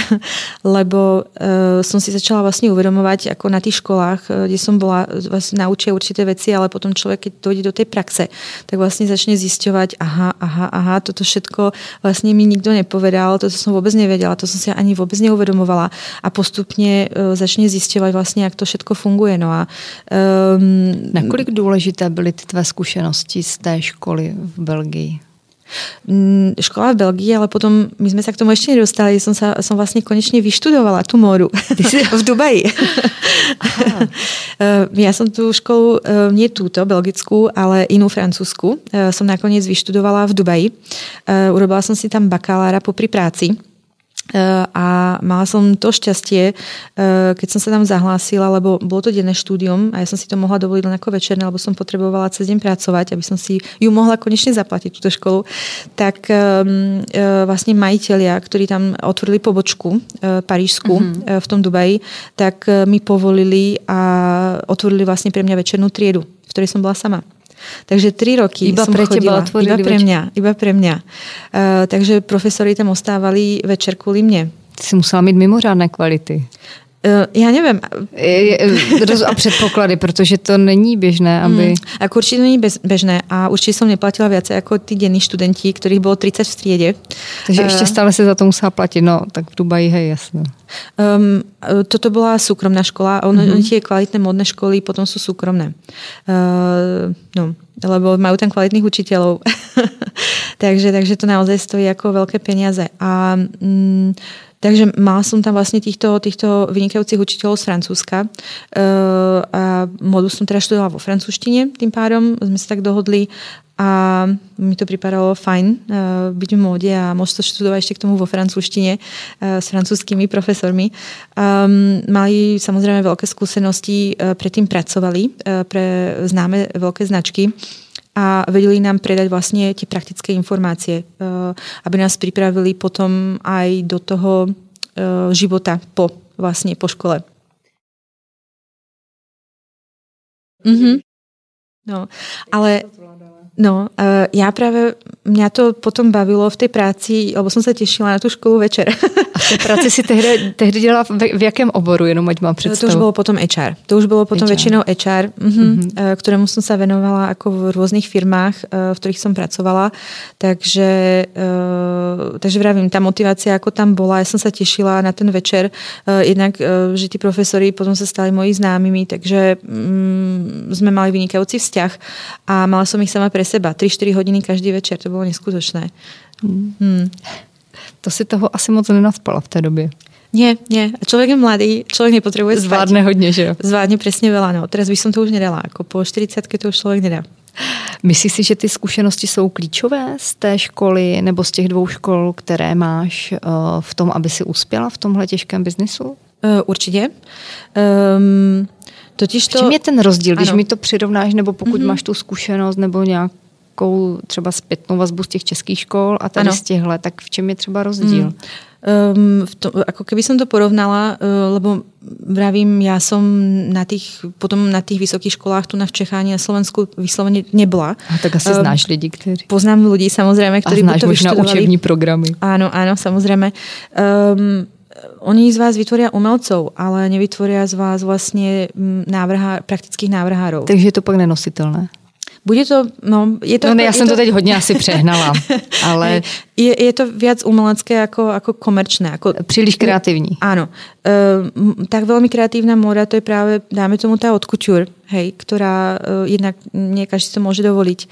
lebo uh, som si začala vlastne uvedomovať, ako na tých školách, kde som bola, vlastne naučia určité veci, ale potom človek, keď dojde do tej praxe, tak vlastne začne zisťovať, aha, aha, aha, toto všetko vlastne mi nikto nepovedal, toto som vôbec nevedela, to som si ani vôbec neuvedomovala a postupne uh, začne zisťovať vlastne, jak to všetko funguje. No a, um, nakolik důležité byly ty tvé skúsenosti z té školy v Belgii? Škola v Belgii, ale potom my sme sa k tomu ešte nedostali. Som, sa, som vlastne konečne vyštudovala tú módu v Dubaji. Ja som tú školu, nie túto belgickú, ale inú francúzsku, som nakoniec vyštudovala v Dubaji. Urobila som si tam bakalára popri práci. A mala som to šťastie, keď som sa tam zahlásila, lebo bolo to denné štúdium a ja som si to mohla dovoliť len ako večerné, lebo som potrebovala cez deň pracovať, aby som si ju mohla konečne zaplatiť túto školu, tak vlastne majitelia, ktorí tam otvorili pobočku parížsku mm-hmm. v tom Dubaji, tak mi povolili a otvorili vlastne pre mňa večernú triedu, v ktorej som bola sama. Takže tri roky iba som pre chodila, iba pre mňa, iba pre mňa. Uh, takže profesori tam ostávali večer kvôli mne. Ty si musela mít mimořádné kvality. Já nevím. A předpoklady, protože to není běžné, aby... Hmm, ako určitě není bez, běžné a určitě jsem neplatila více jako ty denní studenti, kterých bylo třicet v triedě. Takže ještě stále se za to musela platit, no tak v Dubaji, hej, jasné. Um, toto byla soukromná škola a ono, mm-hmm. tie kvalitné modné školy potom jsou soukromné. Uh, no, lebo majú tam kvalitných učiteľov. takže, takže to naozaj stojí jako velké peniaze. A... Mm, takže mala som tam vlastne týchto, týchto vynikajúcich učiteľov z Francúzska a modu som teda študovala vo francúzštine, tým pádom sme sa tak dohodli a mi to pripadalo fajn byť v móde a môžem to študovať ešte k tomu vo francúzštine s francúzskými profesormi. Mali samozrejme veľké skúsenosti, predtým pracovali pre známe veľké značky a vedeli nám predať vlastne tie praktické informácie, aby nás pripravili potom aj do toho života po, vlastne po škole. Mhm. No, ale no, ja práve, mňa to potom bavilo v tej práci, lebo som sa tešila na tú školu večer. A v tej práci si tehdy, tehdy dělala v jakém oboru, jenom ať mám představu? To už bylo potom há er. To už bylo potom většinou há er, mm-hmm, mm-hmm. ktorému jsem se věnovala jako v různých firmách, v kterých jsem pracovala. Takže, takže vravím, ta motivace jako tam byla, já jsem se těšila na ten večer, jednak, že ty profesory potom se stali moji známými, takže jsme mm, mali vynikající vzťah a mala jsem ich sama pre seba. tri až štyri hodiny každý večer, to bylo neskutečné. Mm. Mm. To si toho asi moc nenaspala v té době. Nie, nie. A človek je mladý, človek nepotrebuje spať. Zvládne hodne, že jo? Zvládne presne veľa, no. Teraz by som to už nedala, ako po štyridsiatke to už človek nedá. Myslíš si, že ty zkušenosti jsou klíčové z té školy nebo z těch dvou škol, které máš v tom, aby si uspěla v tomhle těžkém biznisu? Uh, určitě. Um, totiž to... V čem je ten rozdíl, ano. Když mi to přirovnáš, nebo pokud mm-hmm. máš tu zkušenost, nebo nějak třeba zpětnou vazbu z těch českých škol a tady ano. z těchhle, tak v čem je třeba rozdíl? Mm. Um, v to, ako keby som to porovnala, uh, lebo vravím, ja som na tých, potom na tých vysokých školách tu na v Čechách ani na Slovensku vyslovene nebola. A tak asi um, znáš lidi, ktorí... Poznám ľudí, samozrejme, ktorí by to vyštudovali. A znáš možná učební programy. Áno, áno, samozrejme. Um, Oni z vás vytvoria umelcov, ale nevytvoria z vás vlastne návrha, praktických návrhárov. Takže je to pak nenositelné. Bude to, no, je to... No ne, já jsem to teď hodně asi přehnala, ale... je, je to viac umelecké ako, ako komerčné. Ako, Príliš kreatívne. Áno. E, tak veľmi kreatívna móda, to je práve, dáme tomu tá od couture, hej, ktorá e, jednak nie každý si to môže dovoliť. E,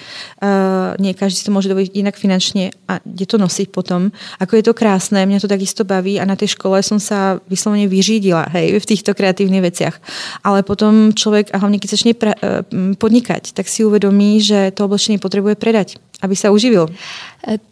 nie každý si to môže dovoliť inak finančne a kde to nosiť potom. Ako je to krásne, mňa to takisto baví a na tej škole som sa vyslovene vyřídila, hej, v týchto kreatívnych veciach. Ale potom človek, a hlavne keď začne pra, e, podnikať, tak si uvedomí, že to oblečenie potrebuje predať, aby se uživil.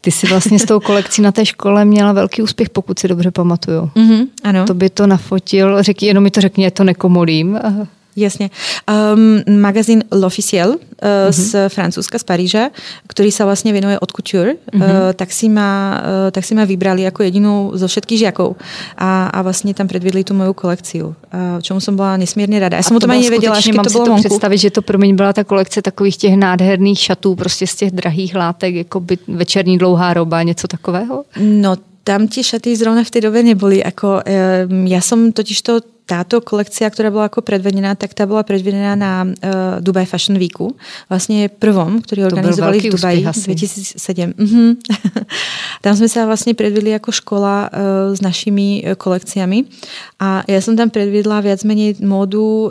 Ty jsi vlastně s tou kolekcí na té škole měla velký úspěch, pokud si dobře pamatuju. Mm-hmm, ano. To by to nafotil, řekni, jenom mi to řekni, to nekomolím. Aha. Jasne. Um, magazín L'Officiel uh, uh-huh. z Francúzska, z Paríža, ktorý sa vlastne venuje od couture, uh-huh. uh, tak, si ma, uh, tak si ma vybrali ako jedinú zo všetkých žiakov a, a vlastne tam predvedli tú moju kolekciu, uh, čomu som bola nesmierne rada. Ja som o tom ani nevedela, až keď to bolo vonku. Mám si to predstaviť, že to pro mě byla ta kolekce takových těch nádherných šatů, prostě z těch drahých látek, jako by večerní dlouhá roba, něco takového? No, tam tie šaty zrovna v tej dobe neboli. Ako, e, ja som totižto táto kolekcia, ktorá bola ako predvedená, tak tá bola predvedená na e, Dubai Fashion Weeku. Vlastne prvom, ktorý organizovali v Dubaji dvetisíc sedm. Mm-hmm. Tam sme sa vlastne predvedli ako škola e, s našimi kolekciami. A ja som tam predvedla viac menej módu e,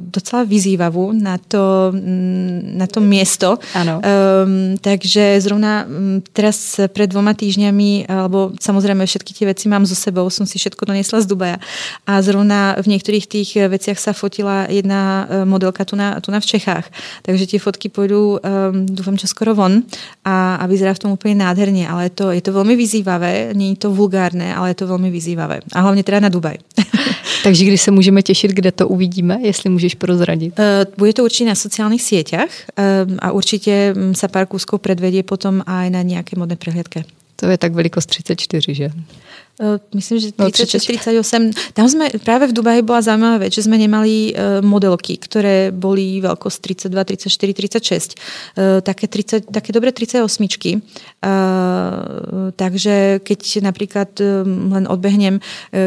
docela vyzývavú na to, m, na to miesto. Ano. E, takže zrovna m, teraz pred dvoma týždňami, alebo samozrejme všetky tie veci mám so sebou, som si všetko doniesla z Dubaja. A zrovna v niektorých tých veciach sa fotila jedna modelka tu na, tu na v Čechách. Takže tie fotky pôjdu, um, dúfam, čo skoro von a, a vyzerá v tom úplne nádherne. Ale to, je to veľmi vyzývavé, nie je to vulgárne, ale je to veľmi vyzývavé. A hlavne teda na Dubaj. Takže když se můžeme těšit, kde to uvidíme, jestli můžeš prozradit? Bude to určitě na sociálních sítích a určitě se pár kúskov predvedie potom aj na nějaké modné prehliadke. To je tak velikost třicet čtyři, že? Myslím, že třicet šest, třicet osm. Tam jsme, právě v Dubaji byla zajímavá věc, že jsme nemali modelky, které byly velikost třicet dva, třicet čtyři, třicet šest. Také, třicet, také dobré třicet osm. Takže keď například len odbehnem,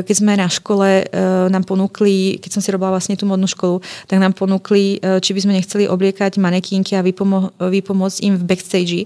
keď jsme na škole nám ponukli, keď jsem si robila vlastně tu modnou školu, tak nám ponukli, či by jsme nechceli obliekať manekínky a vypomo- vypomoct jim v backstage.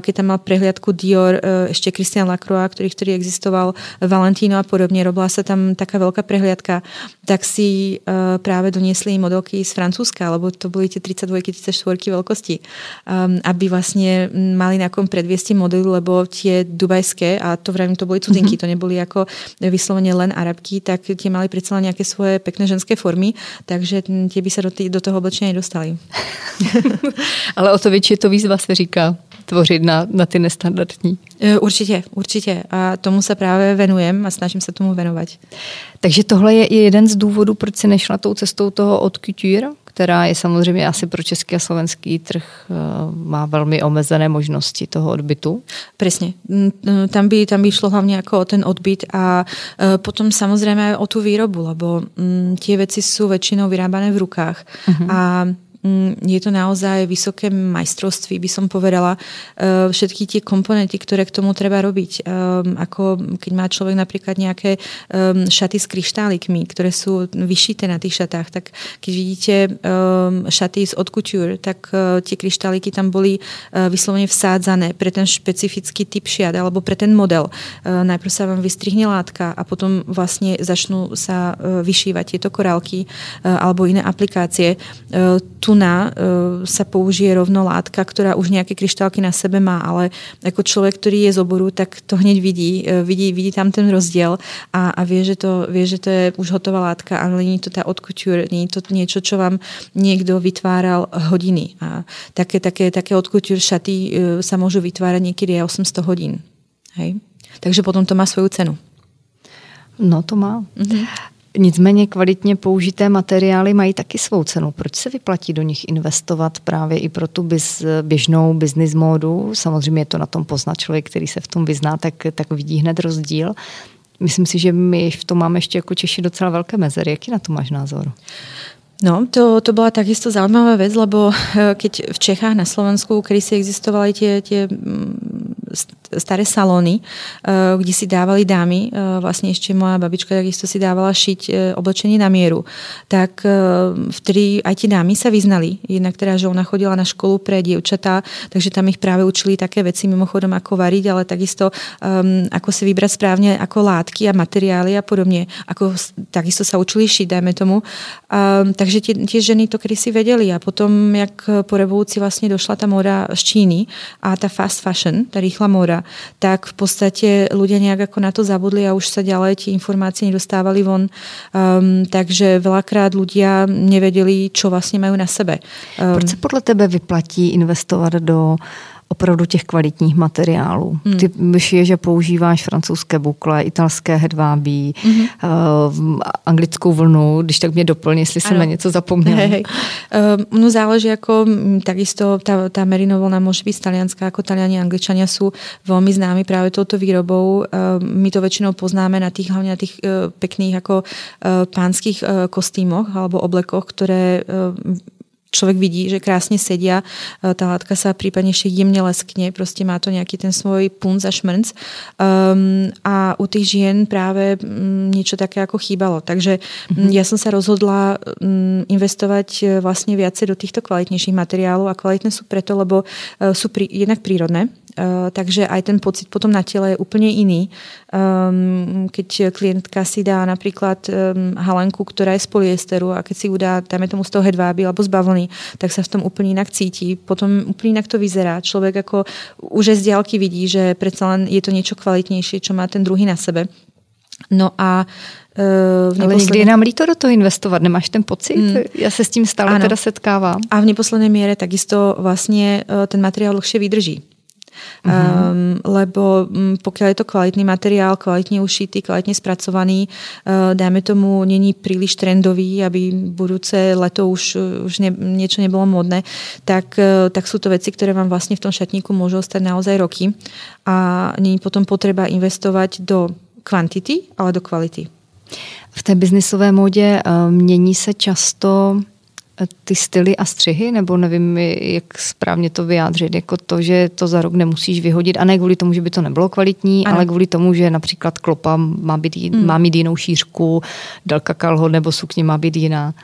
Keď tam mal prehliadku Dior, ještě Christian Lacroix, který, který existoval, Valentino a podobně, robila se tam taká velká prehliadka, tak si uh, právě doniesli modelky z Francúzska, lebo to byly tie třicet dva, třicet čtyři velkosti, um, aby vlastně mali na kom predviesti modelu, lebo tie dubajské, a to vravím, to byly cudzinky, to nebyly jako vysloveně len arabky, tak tie mali přece nějaké svoje pekné ženské formy, takže tie by se do, tý, do toho oblečení nedostali. Ale o to větší je to výzva, se říká, tvořit na, na ty nestandardní. Určitě, určitě. A tomu se právě venujem a snažím se tomu věnovat. Takže tohle je jeden z důvodů, proč jsi nešla tou cestou toho od couture, která je samozřejmě asi pro český a slovenský trh má velmi omezené možnosti toho odbytu. Přesně. Tam by, tam by šlo hlavně jako o ten odbyt a potom samozřejmě o tu výrobu, lebo tie věci jsou většinou vyrábané v rukách. Uh-huh. A je to naozaj vysoké majstrovství, by som povedala, všetky tie komponenty, ktoré k tomu treba robiť. Ako keď má človek napríklad nejaké šaty s kryštálikmi, ktoré sú vyšité na tých šatách, tak keď vidíte šaty z haute couture, tak tie kryštáliky tam boli vyslovene vsádzané pre ten špecifický typ šiat alebo pre ten model. Najprv sa vám vystrihne látka a potom vlastne začnú sa vyšívať tieto korálky alebo iné aplikácie. Tu na sa použije rovno látka, ktorá už nejaké kryštálky na sebe má, ale jako člověk, který je z oboru, tak to hneď vidí, vidí, vidí tam ten rozdiel a, a vie, že to, vie, že to je už hotová látka, ale není to tá haute couture, není to niečo, čo vám niekdo vytváral hodiny. A také, také, také haute couture šaty sa môžu vytvárať niekedy osm set hodín. Hej? Takže potom to má svoju cenu. No to má. Mhm. Nicméně kvalitně použité materiály mají taky svou cenu. Proč se vyplatí do nich investovat právě i pro tu biz, běžnou business módu? Samozřejmě je to na tom poznat, člověk, který se v tom vyzná, tak, tak vidí hned rozdíl. Myslím si, že my v tom máme ještě jako Češi docela velké mezery. Jaký na to máš názor? No, to, to bola takisto zaujímavá vec, lebo keď v Čechách, na Slovensku, kedy si existovali tie, tie staré salóny, kde si dávali dámy, vlastně ještě moja babička takisto si dávala šiť oblečení na mieru, tak vtedy aj tie dámy sa vyznali, jednak teda, že ona chodila na školu pre dievčatá, takže tam ich práve učili také veci mimochodom ako variť, ale takisto um, ako si vybrať správne ako látky a materiály a podobne, ako takisto sa učili šiť, dajme tomu. Um, takže tie, tie ženy to kedysi vedeli a potom, jak po revoluci vlastně došla ta móda z Číny a ta fast fashion, ta rýchla móda, tak v podstatě ľudia nějak ako na to zabudli a už sa ďalej tie informácie nedostávali von, um, takže veľakrát ľudia nevedeli, čo vlastně majú na sebe. Um, Proč se podle tebe vyplatí investovat do opravdu těch kvalitních materiálů? Hmm. Ty šiješ, že používáš francouzské bukle, italské hedvábí, hmm. uh, anglickou vlnu, když tak mě doplň, jestli ano. jsem na něco zapomněla. Hej, hej. Uh, no záleží, jako takisto ta, ta merino vlna může být talianská, jako Taliani, Angličania jsou velmi známi právě touto výrobou. Uh, my to většinou poznáme na těch, hlavně na těch uh, pěkných jako uh, pánských uh, kostýmoch alebo oblekoch, které uh, člověk vidí, že krásně sedia, ta látka se případně ještě jemně leskne, prostě má to nějaký ten svůj punc a šmrnc. Um, a u těch žen právě um, něco také jako chýbalo. Takže um, já jsem se rozhodla um, investovat vlastně více do těchto kvalitnějších materiálů a kvalitné jsou proto, lebo uh, jsou prí, jednak přírodné. Uh, takže aj ten pocit potom na tele je úplne iný. Um, keď klientka si dá napríklad um, halenku, ktorá je z polyesteru a keď si ju dá, dáme tomu z toho hedváby alebo z bavlny, tak sa v tom úplne inak cíti. Potom úplne inak to vyzerá. Človek ako už z diaľky vidí, že predsa len je to niečo kvalitnejšie, čo má ten druhý na sebe. No a Uh, ale někdy je nám líto do toho investovat, nemáš ten pocit? Mm. Já se s tím stále ano. teda setkávám. A v neposlednej miere takisto vlastne uh, ten materiál dlhšie vydrží. Um, lebo um, pokiaľ je to kvalitný materiál, kvalitne ušitý, kvalitne spracovaný, uh, dáme tomu, není príliš trendový, aby budúce leto už, už ne, niečo nebolo modné, tak, uh, tak sú to veci, ktoré vám vlastne v tom šatníku môžu ostať naozaj roky a není potom potreba investovať do kvantity, ale do kvality. V té biznisové módě uh, mění se často ty styly a střihy, nebo nevím, jak správně to vyjádřit, jako to, že to za rok nemusíš vyhodit, a ne kvůli tomu, že by to nebylo kvalitní, ano. ale kvůli tomu, že například klopa má, být, hmm. má mít jinou šířku, délka kalhot nebo sukně má být jiná.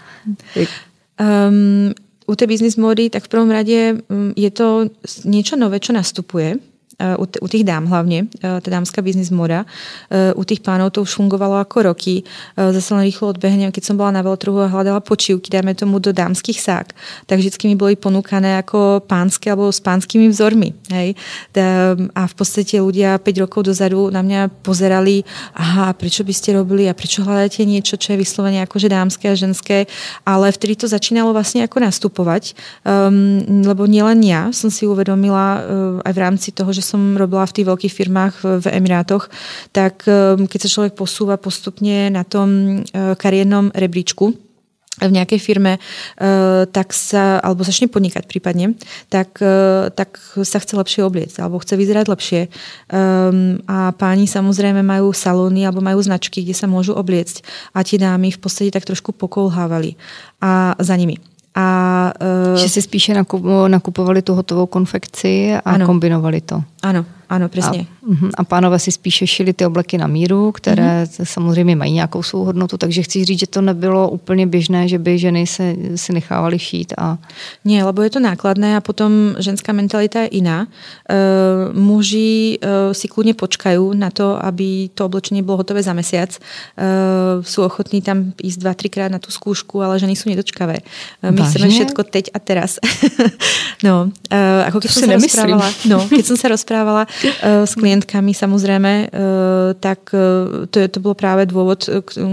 Um, u té business mody, tak v prvom radě je to něco nové, co nastupuje, u tých dám hlavne, tá dámska biznis moda. U tých pánov to už fungovalo ako roky. Zase len rýchlo odbehnem, keď som bola na veletrhu a hľadala počívky, dajme tomu do dámskych sák, tak vždycky mi boli ponúkané ako pánske alebo s pánskými vzormi. Hej. A v podstate ľudia päť rokov dozadu na mňa pozerali, aha, prečo by ste robili a prečo hľadáte niečo, čo je vyslovene akože dámske a ženské, ale vtedy to začínalo vlastne ako nastupovať, lebo nielen ja som si uvedomila aj v rámci toho, že som robila v tých veľkých firmách v Emirátoch, tak keď sa človek posúva postupne na tom kariérnom rebríčku v nějaké firme, tak sa, alebo začne podnikať prípadne, tak, tak sa chce lepšie obliecť, alebo chce vyzerať lepšie. A páni samozrejme majú salóny, alebo majú značky, kde sa môžu obliecť. A tie dámy v podstate tak trošku pokolhávali. A za nimi. A, uh, že si spíše nakupo, nakupovali tu hotovou konfekci a ano. kombinovali to. Ano, ano, přesně. A, uh, a pánové si spíše šili ty obleky na míru, které uh-huh. samozřejmě mají nějakou svou hodnotu, takže chci říct, že to nebylo úplně běžné, že by ženy se, si nechávaly šít. A... Nie, lebo je to nákladné a potom ženská mentalita je iná. Uh, muži uh, si kludně počkají na to, aby to oblečení bylo hotové za mesiac. Uh, jsou ochotní tam jít dva, třikrát na tu zkoušku, ale ženy jsou nedočkavé. My chceme všetko teď a teraz. No, uh, ako keď som, sa rozprávala, no, keď som sa rozprávala uh, s klientkami samozrejme, uh, tak uh, to, je, to bolo práve dôvod,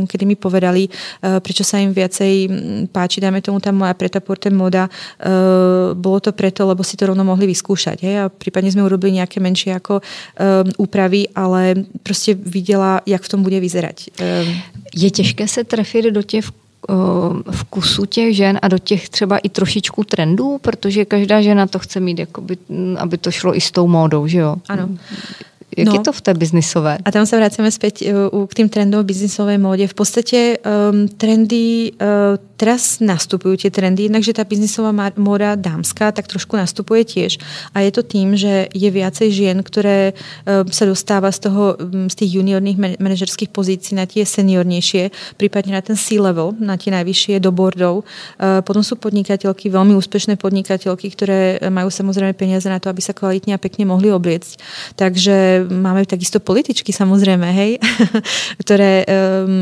kedy mi povedali, uh, prečo sa im viacej páči, dáme tomu tam moja pretaporte moda. Uh, bolo to preto, lebo si to rovno mohli vyskúšať. Hej? A prípadne sme urobili nejaké menšie ako um, úpravy, ale proste videla, jak v tom bude vyzerať. Um, je těžké se trefit do těch vkusu těch žen a do těch třeba i trošičku trendů, protože každá žena to chce mít, jakoby, aby to šlo i s tou módou, že jo? Ano. Jak no. je to v té biznisové? A tam se vracíme zpět k tým trendům biznisové módě. V podstatě um, trendy, uh, teraz nastupují tie trendy, jednakže ta biznisová móda dámská tak trošku nastupuje tiež. A je to tím, že je viacej žien, ktoré um, sa dostáva z toho, um, z tých juniorných manažerských pozícií na tie seniornější, prípadne na ten C-level, na tie najvyššie do boardov. Uh, potom sú podnikateľky, veľmi úspešné podnikateľky, ktoré majú samozrejme peniaze na to, aby sa kvalitně a pekne mohli obliecť. Takže máme takisto političky samozrejme, hej, ktoré,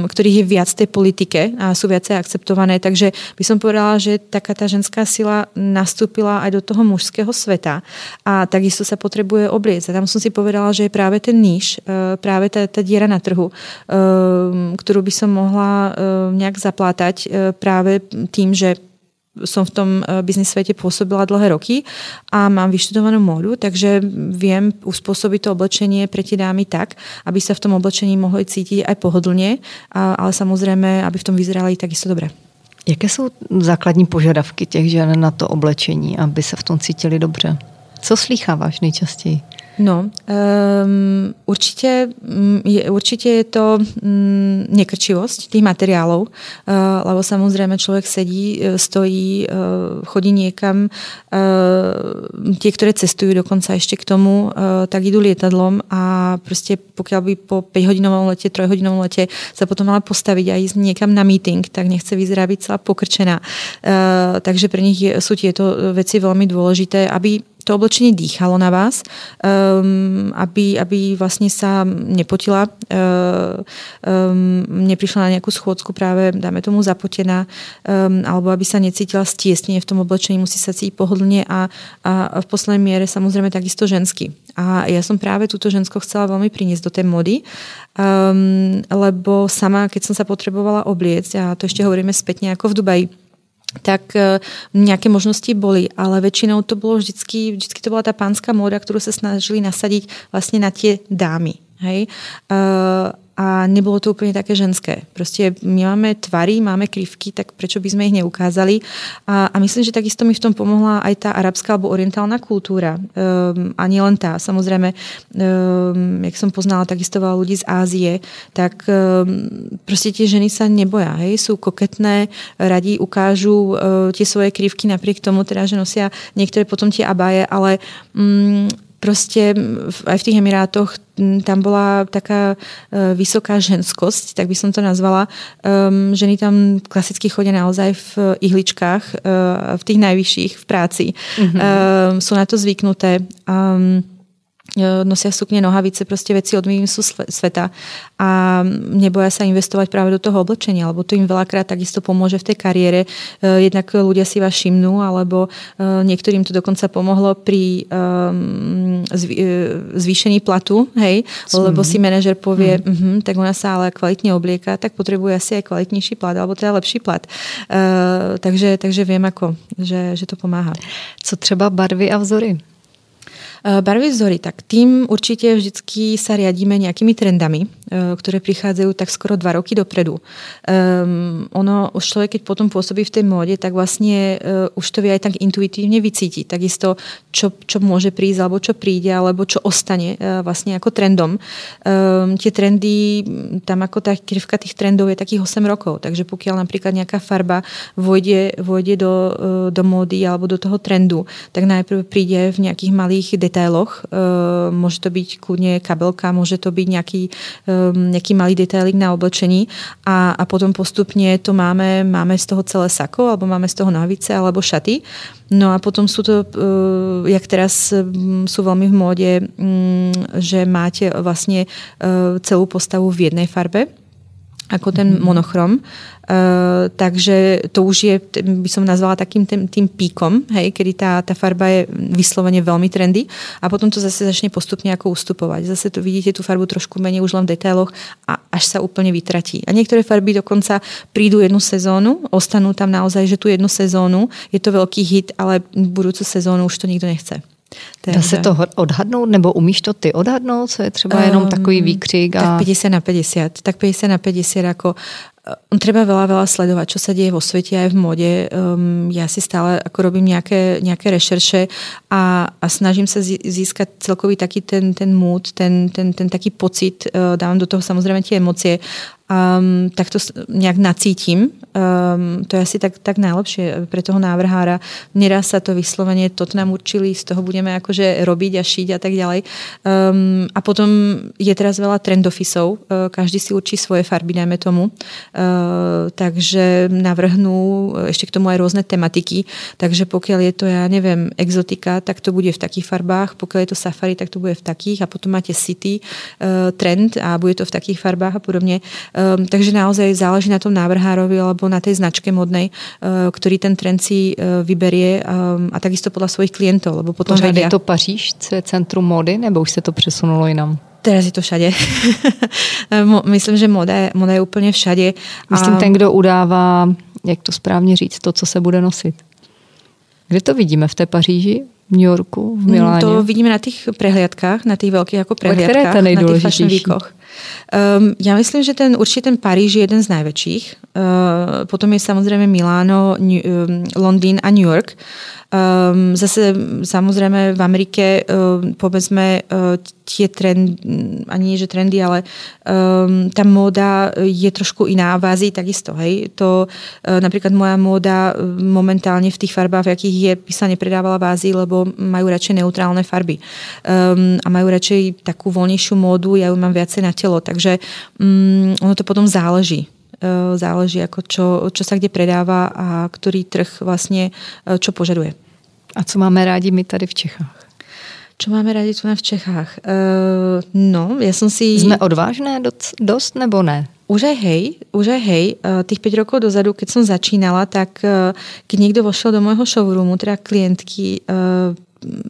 um, ktorých je viac tej politike a sú viacej akceptované. Takže by som povedala, že taká tá ženská sila nastúpila aj do toho mužského sveta a takisto sa potrebuje obliecť. A tam som si povedala, že je práve ten níž, práve tá, tá diera na trhu, um, ktorú by som mohla um, nejak zaplátať práve tým, že som v tom biznis světě působila dlhé roky a mám vyštudovanou módu, takže viem uspôsobiť to oblečenie pre tie dámy tak, aby sa v tom oblečení mohli cítiť aj pohodlne, ale samozrejme, aby v tom vyzerali takisto dobre. Jaké sú základní požadavky těch žen na to oblečení, aby sa v tom cítili dobře? Co slýcháváš nejčastěji? No, um, určite, je, určite je to um, nekrčivosť tých materiálov, uh, lebo samozrejme človek sedí, stojí, uh, chodí niekam. Uh, tie, ktoré cestujú dokonca ešte k tomu, uh, tak idú lietadlom a proste pokiaľ by po päťhodinovom lete, trojhodinovom lete sa potom mala postaviť a ísť niekam na meeting, tak nechce vyzerá byť celá pokrčená. Uh, takže pre nich je, sú tieto veci veľmi dôležité, aby to oblečení dýchalo na vás, um, aby, aby vlastně sa nepotila, um, neprišla na nějakou schôdzku právě, dáme tomu zapotená, um, alebo aby sa necítila stiesnenie v tom oblečení, musí sa cítiť pohodlně a, a v poslednej miere samozřejmě takisto ženský. A ja som práve túto žensko chcela veľmi priniesť do tej mody, um, lebo sama, keď som sa potrebovala obliecť, a to ešte hovoríme spätne ako v Dubaji, tak nějaké možnosti byly, ale většinou to bylo vždycky, vždycky to byla ta pánská móda, kterou se snažili nasadit vlastně na ty dámy, hej? Uh, a nebylo to úplně také ženské. Prostě my máme tvary, máme krivky, tak prečo by sme ich neukázali? A, a myslím, že takisto mi v tom pomohla aj tá arabská alebo orientálna kultúra. Um, a nielen tá. Samozrejme, um, jak som poznala takisto veľa ľudí z Ázie, tak um, prostě tie ženy sa neboja. Hej? Sú koketné, radí ukážu uh, tie svoje krivky, napriek tomu teda, že nosia niektoré potom tie abáje, ale um, prostě aj v tých Emirátoch tam byla taká vysoká ženskost, tak by som to nazvala. Um, ženy tam klasicky chodí naozaj v ihličkách, uh, v tých najvyšších, v práci. Mm-hmm. Um, sú na to zvyknuté. Um, nosia sukně, nohavice, prostě věci od výjimku světa a neboja sa investovat právě do toho oblečení, alebo to jim veľakrát takisto pomůže v té kariére, jednak ľudia si vás všimnú, alebo některým to dokonce pomohlo při um, zvýšení platu, hej, lebo si manažer povie, mm. uh-huh, tak ona sa ale kvalitně oblieká, tak potrebuje asi aj kvalitnější plat, alebo teda lepší plat. Uh, takže, takže viem ako, že, že to pomáhá. Co třeba barvy a vzory? Barvy vzory, tak tím určitě vždycky se riadíme nějakými trendami, které přicházejí tak skoro dva roky dopredu. Um, ono už člověk, keď potom působí v té módě, tak vlastně uh, už to ví aj tak intuitivně vycítí. Takisto, čo, čo může přijít, alebo čo přijde, alebo čo ostane uh, vlastně jako trendom. Um, tie trendy, tam jako ta krivka těch trendů je takých osem rokov, takže pokud například nějaká farba vojde, vojde do, uh, do módy alebo do toho trendu, tak najprv přijde v nějakých malých detailoch. Uh, může to být kludně kabelka, může to být nějaký um, nějaký malý detailik na oblečení a, a potom postupně to máme, máme z toho celé sako, alebo máme z toho nohavice, alebo šaty. No a potom sú to, jak teraz sú veľmi v móde, že máte vlastně celou postavu v jednej farbe, jako ten monochrom. Uh, takže to už je, by som nazvala takým tým, tým píkom, hej, kedy tá, tá farba je vyslovene veľmi trendy a potom to zase začne postupne ako ustupovať. Zase tu vidíte tú farbu trošku menej už len v detailoch a až sa úplne vytratí. A niektoré farby dokonca prídu jednu sezónu, ostanú tam naozaj, že tu jednu sezónu, je to veľký hit, ale budúcu sezónu už to nikto nechce. Takže. Dá se to odhadnout, nebo umíš to ty odhadnout, co je třeba jenom takový výkřik? A... Tak padesát na padesát, tak padesát na padesát jako Treba veľa, veľa sledovať, čo sa deje vo svete aj v móde. Um, ja si stále ako robím nejaké, nejaké rešerše a, a snažím sa získať celkový taký ten, ten mood, ten, ten, ten taký pocit, uh, dávam do toho samozrejme tie emócie, um, tak to nejak nacítim. Um, to je asi tak, tak najlepšie pre toho návrhára. Neraz sa to vyslovene, toto nám určili, z toho budeme akože robiť a šiť a tak ďalej. Um, a potom je teraz veľa trendofisov, uh, každý si určí svoje farby, dajme tomu. Uh, takže navrhnú ešte k tomu aj rôzne tematiky. Takže pokiaľ je to, ja neviem, exotika, tak to bude v takých farbách, pokiaľ je to safari, tak to bude v takých a potom máte city uh, trend a bude to v takých farbách a podobne. Um, takže naozaj záleží na tom návrhárovi alebo na tej značke modnej, uh, ktorý ten trend si uh, vyberie um, a takisto podľa svojich klientov. Lebo potom pořád vedia... Je to Paříž, co je centrum módy, nebo už se to přesunulo jinam? Teraz je to všade. Myslím, že moda je, moda je úplně všade. Myslím, ten, kdo udává, jak to správně říct, to, co se bude nosit. Kde to vidíme? V té Paříži? V New Yorku? V Miláně? To vidíme na těch prehliadkách, na těch velkých jako prehliadkách, na těch fashion weekoch. Um, já myslím, že ten určitě ten Paríž je jeden z největších. Uh, potom je samozřejmě Miláno, New, um, Londýn a New York. Um, zase samozřejmě v Americe um, povedzme uh, tie trendy, ani nie že trendy, ale um, tá móda je trošku iná, v Ázii takisto, hej. To uh, napríklad moja móda momentálne v tých farbách, v jakých je, by sa nepredávala v Ázii, lebo majú radšej neutrálne farby. Um, a majú radšej takú voľnejšiu módu, ja ju mám viacej na telo, takže um, ono to potom záleží. Uh, záleží, ako čo, čo sa kde predáva a ktorý trh vlastne uh, čo požaduje. A co máme rádi my tady v Čechách? Čo máme rádi tu na v Čechách? Uh, no, ja som si... Sme odvážné doc, dost, nebo ne? Už aj hej, už aj hej. Tých päť rokov dozadu, keď som začínala, tak uh, keď niekto vošiel do môjho showroomu, teda klientky uh,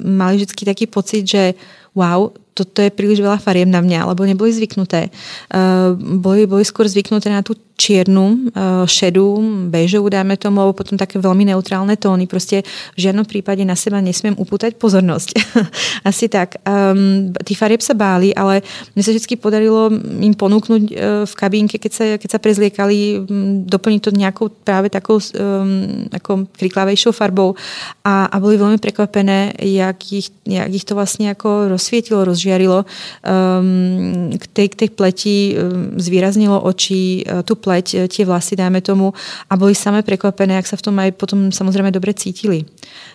mali vždycky taký pocit, že wow, toto je príliš veľa fariem na mňa, lebo neboli zvyknuté. Uh, boli, boli skôr zvyknuté na tú čiernu, uh, šedú, béžovú, dáme tomu, alebo potom také veľmi neutrálne tóny. Proste v žiadnom prípade na seba nesmiem upútať pozornosť. Asi tak. Um, tí farieb sa báli, ale mne sa vždy podarilo im ponúknuť uh, v kabínke, keď sa, keď sa prezliekali, um, doplniť to nejakou práve takou um, ako kriklavejšou farbou a, a boli veľmi prekvapené, jak ich, jak ich to vlastne ako rozsvietilo, rozsvietilo žiarilo, um, k, tej, k tej pleti um, zvýraznilo oči, uh, tú pleť, tie vlasy, dáme tomu, a boli samé prekvapené, ak sa v tom aj potom samozrejme dobre cítili.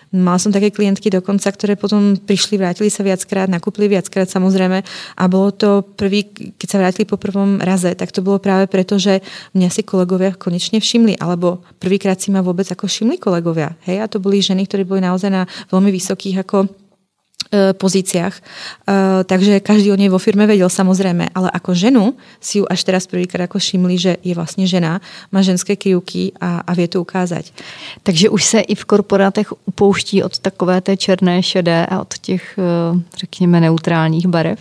Mal som také klientky dokonca, ktoré potom prišli, vrátili sa viackrát, nakúpili viackrát samozrejme a bolo to prvý, keď sa vrátili po prvom raze, tak to bolo práve preto, že mňa si kolegovia konečne všimli, alebo prvýkrát si ma vôbec ako všimli kolegovia. Hej, a to boli ženy, ktoré boli naozaj na veľmi vysokých ako pozíciách. Uh, takže každý o nej vo firme vedel samozrejme, ale ako ženu si ju až teraz prvýkrát ako všimli, že je vlastne žena, má ženské krivky a, a vie to ukázať. Takže už se i v korporátech upouští od takové té černé, šedé a od těch, řekněme, neutrálních barev?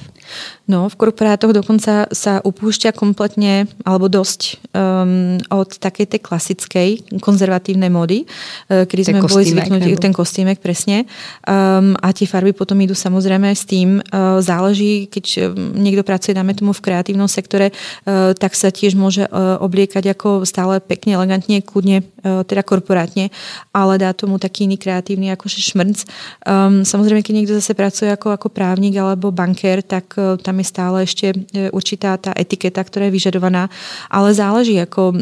No, v korporátoch dokonca sa upúšťa kompletne, alebo dosť um, od takej tej klasickej konzervatívnej módy, uh, kedy ten sme kostýmek, boli zvyknutí, ten kostýmek, presne. Um, a tie farby potom idú samozrejme s tým. Uh, záleží, keď niekto pracuje, dáme tomu v kreatívnom sektore, uh, tak sa tiež môže uh, obliekať ako stále pekne, elegantne, kľudne, uh, teda korporátne, ale dá tomu taký iný kreatívny akože šmrnc. Um, samozrejme, keď niekto zase pracuje ako, ako právnik alebo bankér, tak tam je stále ještě určitá ta etiketa, která je vyžadovaná, ale záleží, jako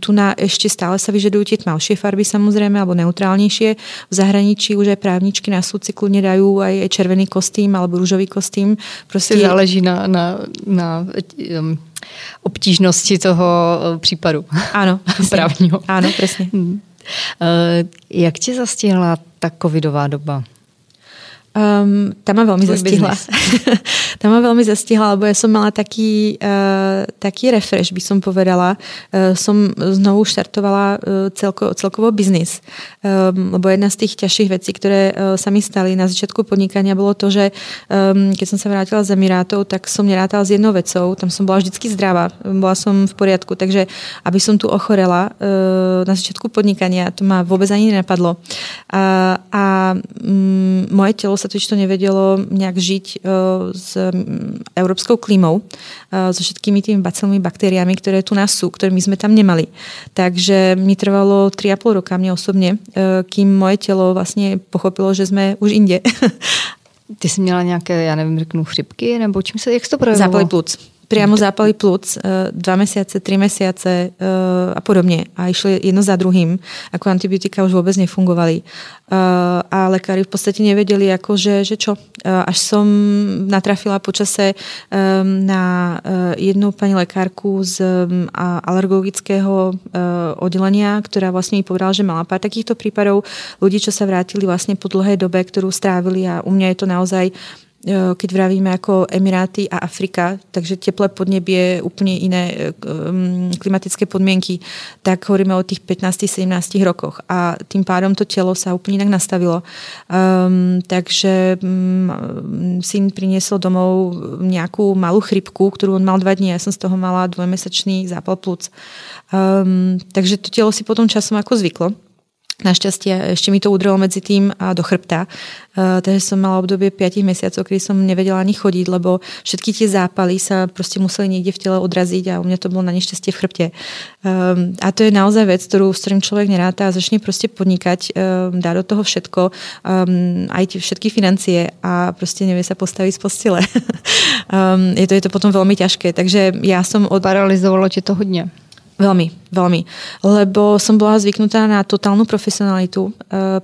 tu na ještě stále se vyžadují ty tmavší farby samozřejmě, nebo neutrálnější. V zahraničí už aj právničky na súdci kludně dají aj červený kostým, alebo růžový kostým. Prostě záleží na, na, na um, obtížnosti toho případu. Ano, právního. Ano, přesně. Hmm. Uh, jak tě zastihla ta covidová doba? Um, tá ma veľmi zastihla. Tá ma veľmi zastihla, lebo ja som mala taký, uh, taký refresh, by som povedala. Uh, som znovu štartovala uh, celko, celkovo biznis. Um, lebo jedna z tých ťažších vecí, ktoré uh, sa mi stali na začiatku podnikania, bolo to, že um, keď som sa vrátila z Emirátov, tak som nerátala s jednou vecou. Tam som bola vždycky zdravá. Bola som v poriadku. Takže aby som tu ochorela uh, na začiatku podnikania, to ma vôbec ani nenapadlo. Uh, a um, moje telo sa totiž to nevedelo nejak žiť s európskou klímou, so všetkými tými bacilmi, baktériami, ktoré tu nás sú, ktoré my sme tam nemali. Takže mi trvalo tri a pol roka mne osobne, kým moje telo vlastne pochopilo, že sme už inde. Ty jsi měla nějaké, já nevím, řeknu chřipky, nebo čím se, jak se to projevilo? Zápaly plic. Priamo zápaly plic, dva mesiace, tri mesiace a podobně. A išli jedno za druhým, ako antibiotika už vůbec nefungovaly. A lékaři v podstatě nevěděli, jako, že, že čo. Až som natrafila po čase na jednu paní lékárku z alergologického oddělenia, která vlastně mi povedala, že mala pár takýchto prípadov ľudí, čo sa vrátili vlastně po dlhé dobe, ktorú strávili, a u mňa je to naozaj, keď vravíme ako Emiráty a Afrika, takže teplé podnebie, úplne iné klimatické podmienky, tak hovoríme o tých pätnásť sedemnásť rokoch a tým pádom to telo sa úplne inak nastavilo. Um, takže um, syn priniesol domov nejakú malú chrypku, ktorú on mal dva dní, ja som z toho mala dvojmesačný zápal plúc. Um, takže to telo si potom časom ako zvyklo. Našťastie ešte mi to udrelo medzi tým a do chrbta. Uh, takže som mala obdobie piatich mesiacov, kedy som nevedela ani chodiť, lebo všetky tie zápaly sa proste museli niekde v tele odraziť a u mňa to bolo na nešťastie v chrbte. Um, a to je naozaj vec, ktorú, s ktorým človek neráta a začne proste podnikať, um, dá do toho všetko, um, aj všetky financie a proste nevie sa postaviť z postele. um, je, to, je to potom veľmi ťažké, takže ja som... Od... Paralizovalo ti to hodne? Veľmi, veľmi. Lebo som bola zvyknutá na totálnu profesionalitu e,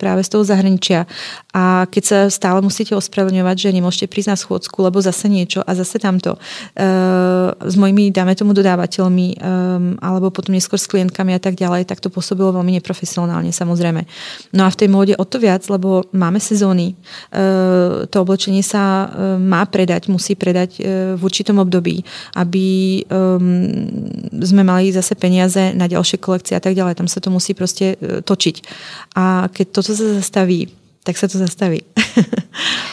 práve z toho zahraničia. A keď sa stále musíte ospravedlňovať, že nemôžete prísť na schôdzku, lebo zase niečo a zase tamto. E, s mojimi, dáme tomu, dodávateľmi e, alebo potom neskôr s klientkami a tak ďalej, tak to pôsobilo veľmi neprofesionálne, samozrejme. No a v tej móde o to viac, lebo máme sezóny. E, to oblečenie sa e, má predať, musí predať e, v určitom období, aby e, sme mali zase peniaze na ďalšie kolekcie a tak ďalej. Tam sa to musí proste točiť. A keď toto sa zastaví, tak sa to zastaví.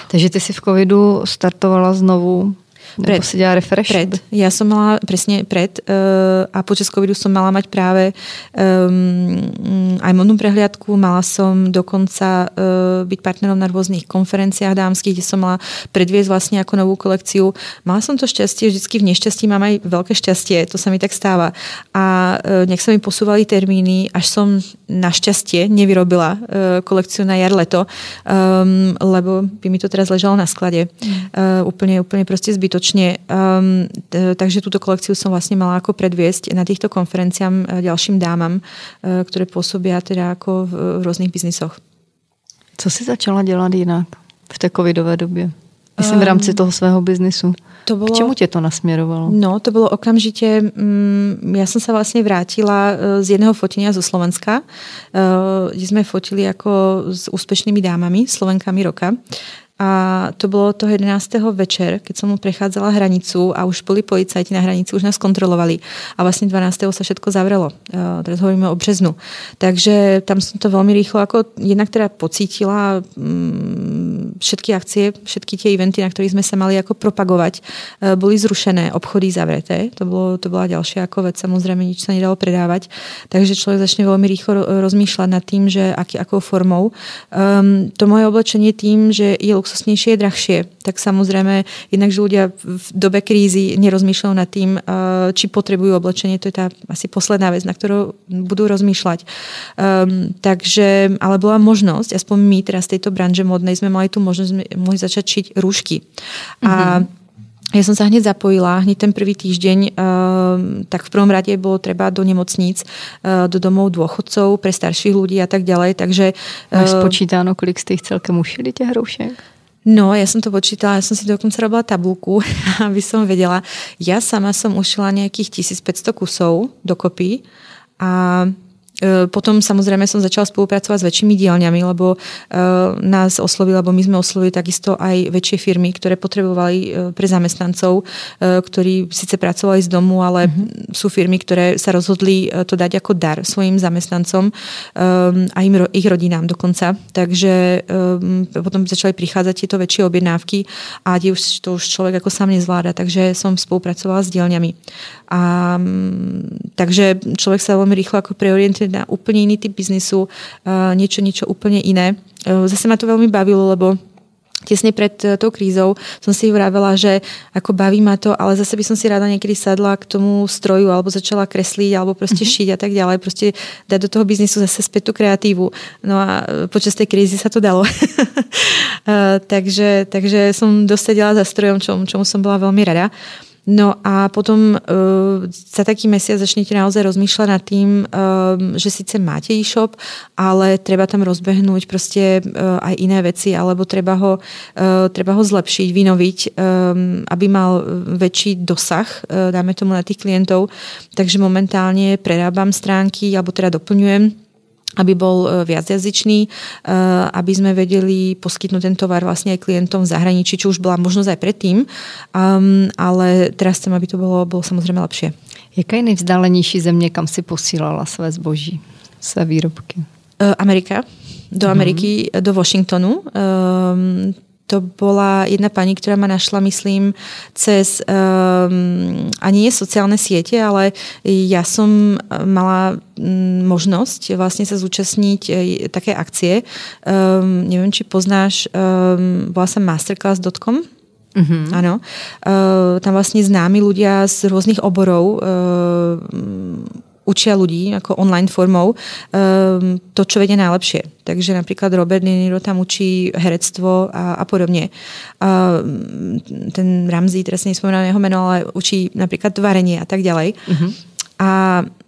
Takže ty si v covidu startovala znovu? Nebo pred, si dělala refresh? Pred. Ja som mala, presne pred, uh, a počas covidu som mala mať práve um, aj modnú prehliadku, mala som dokonca uh, byť partnerom na rôznych konferenciách dámskych, kde som mala predviesť vlastne ako novú kolekciu. Mala som to šťastie, vždycky v nešťastí mám aj veľké šťastie, to sa mi tak stáva. A uh, nech sa mi posúvali termíny, až som našťastie nevyrobila uh, kolekciu na jar leto, um, lebo by mi to teraz ležalo na sklade. Uh, úplne, úplne proste zbyt točne. Um, t- takže túto kolekciu som vlastne mala ako predviesť na týchto konferenciám e, ďalším dámam, e, ktoré pôsobia teda ako v, v rôznych biznisoch. Co si začala dělat jinak v té covidové době? Myslím v rámci toho svého biznisu. To bolo, k čemu tě to nasměrovalo? No, to bylo okamžitě, mm, já jsem se vlastně vrátila z jedného fotenia zo Slovenska, kde jsme fotili jako s úspešnými dámami, Slovenkami roka. A to bylo toho jedenáctého večer, keď som mu prechádzala hranicu a už boli policajti na hranici, už nás kontrolovali. A vlastně dvanáctého sa všetko zavrelo. Teraz hovoríme o březnu. Takže tam som to veľmi rýchlo, ako jednak teda pocítila mm, všetky akcie, všetky tie eventy, na ktorých sme sa mali ako propagovať, boli zrušené, obchody zavreté. To bylo, to byla ďalšia ako vec, samozrejme nič sa nedalo predávať. Takže človek začne veľmi rýchlo rozmýšľať nad tým, že aký, akou formou. Um, to moje oblečenie tým, že je luxusnější, je drahšie, tak samozrejme, jednakže ľudia v dobe krízy nerozmýšľajú nad tým, či potrebujú oblečenie, to je tá asi posledná vec, na ktorú budú rozmýšľať. Um, takže, ale bola možnosť, aspoň my teraz z tejto branže modnej sme mali tu možnosť, mohli začať šiť rúšky. Mm-hmm. A ja som sa hneď zapojila, hneď ten prvý týždeň, tak v prvom rade bolo treba do nemocníc, do domov dôchodcov, pre starších ľudí a tak ďalej, takže... Máš spočítano, kolik z tých celkem ušili tých hroušek? No, ja som to počítala, ja som si dokonca robila tabulku, aby som vedela. Ja sama som ušila nejakých tisíc päťsto kusov dokopy a... Potom samozrejme som začala spolupracovať s väčšími dielňami, lebo nás oslovili, lebo my sme oslovili takisto aj väčšie firmy, ktoré potrebovali pre zamestnancov, ktorí síce pracovali z domu, ale mm-hmm. sú firmy, ktoré sa rozhodli to dať ako dar svojim zamestnancom a im, ich rodinám dokonca. Takže potom začali prichádzať tieto väčšie objednávky a to už, to už človek ako sám nezvláda, takže som spolupracovala s dielňami. A, takže človek sa veľmi rýchlo ako preorientuje na úplně jiný typ biznisu, uh, niečo, niečo úplně iné. Uh, zase ma to veľmi bavilo, lebo tesne pred tou krízou som si vravela, že ako baví ma to, ale zase by som si rada niekedy sadla k tomu stroju alebo začala kresliť alebo proste šiť a tak ďalej. Proste dať do toho biznisu zase späť tú kreatívu. No a počas tej krízy sa to dalo. takže, takže som dosedela za strojom, čom, čomu som bola veľmi rada. No a potom uh, za taký mesiac začnete naozaj rozmýšľať nad tým, um, že síce máte e-shop, ale treba tam rozbehnúť proste uh, aj iné veci, alebo treba ho, uh, treba ho zlepšiť, vynoviť, um, aby mal väčší dosah, uh, dáme tomu na tých klientov. Takže momentálne prerábam stránky, alebo teda doplňujem, aby bol viacjazyčný, aby sme vedeli poskytnúť ten tovar vlastne aj klientom v zahraničí, čo už bola možnosť aj predtým, um, ale teraz chcem, aby to bolo, bolo samozrejme lepšie. Jaká je nejvzdálenější země, kam si posílala své zboží, své výrobky? Amerika, do Ameriky, hmm. do Washingtonu. Um, to bola jedna pani, ktorá ma našla, myslím, cez um, ani nie sociálne siete, ale ja som mala um, možnosť vlastne sa zúčastniť uh, také akcie. Um, neviem, či poznáš, um, bola sa masterclass dot com. Mm-hmm. Áno. Uh, tam vlastne známi ľudia z rôznych oborov uh, učia ľudí ako online formou to, čo vedie najlepšie. Takže napríklad Robert De Niro tam učí herectvo a, a podobne. A ten Ramsay, teraz nespomínam jeho meno, ale učí napríklad varenie a tak ďalej. Uh-huh. A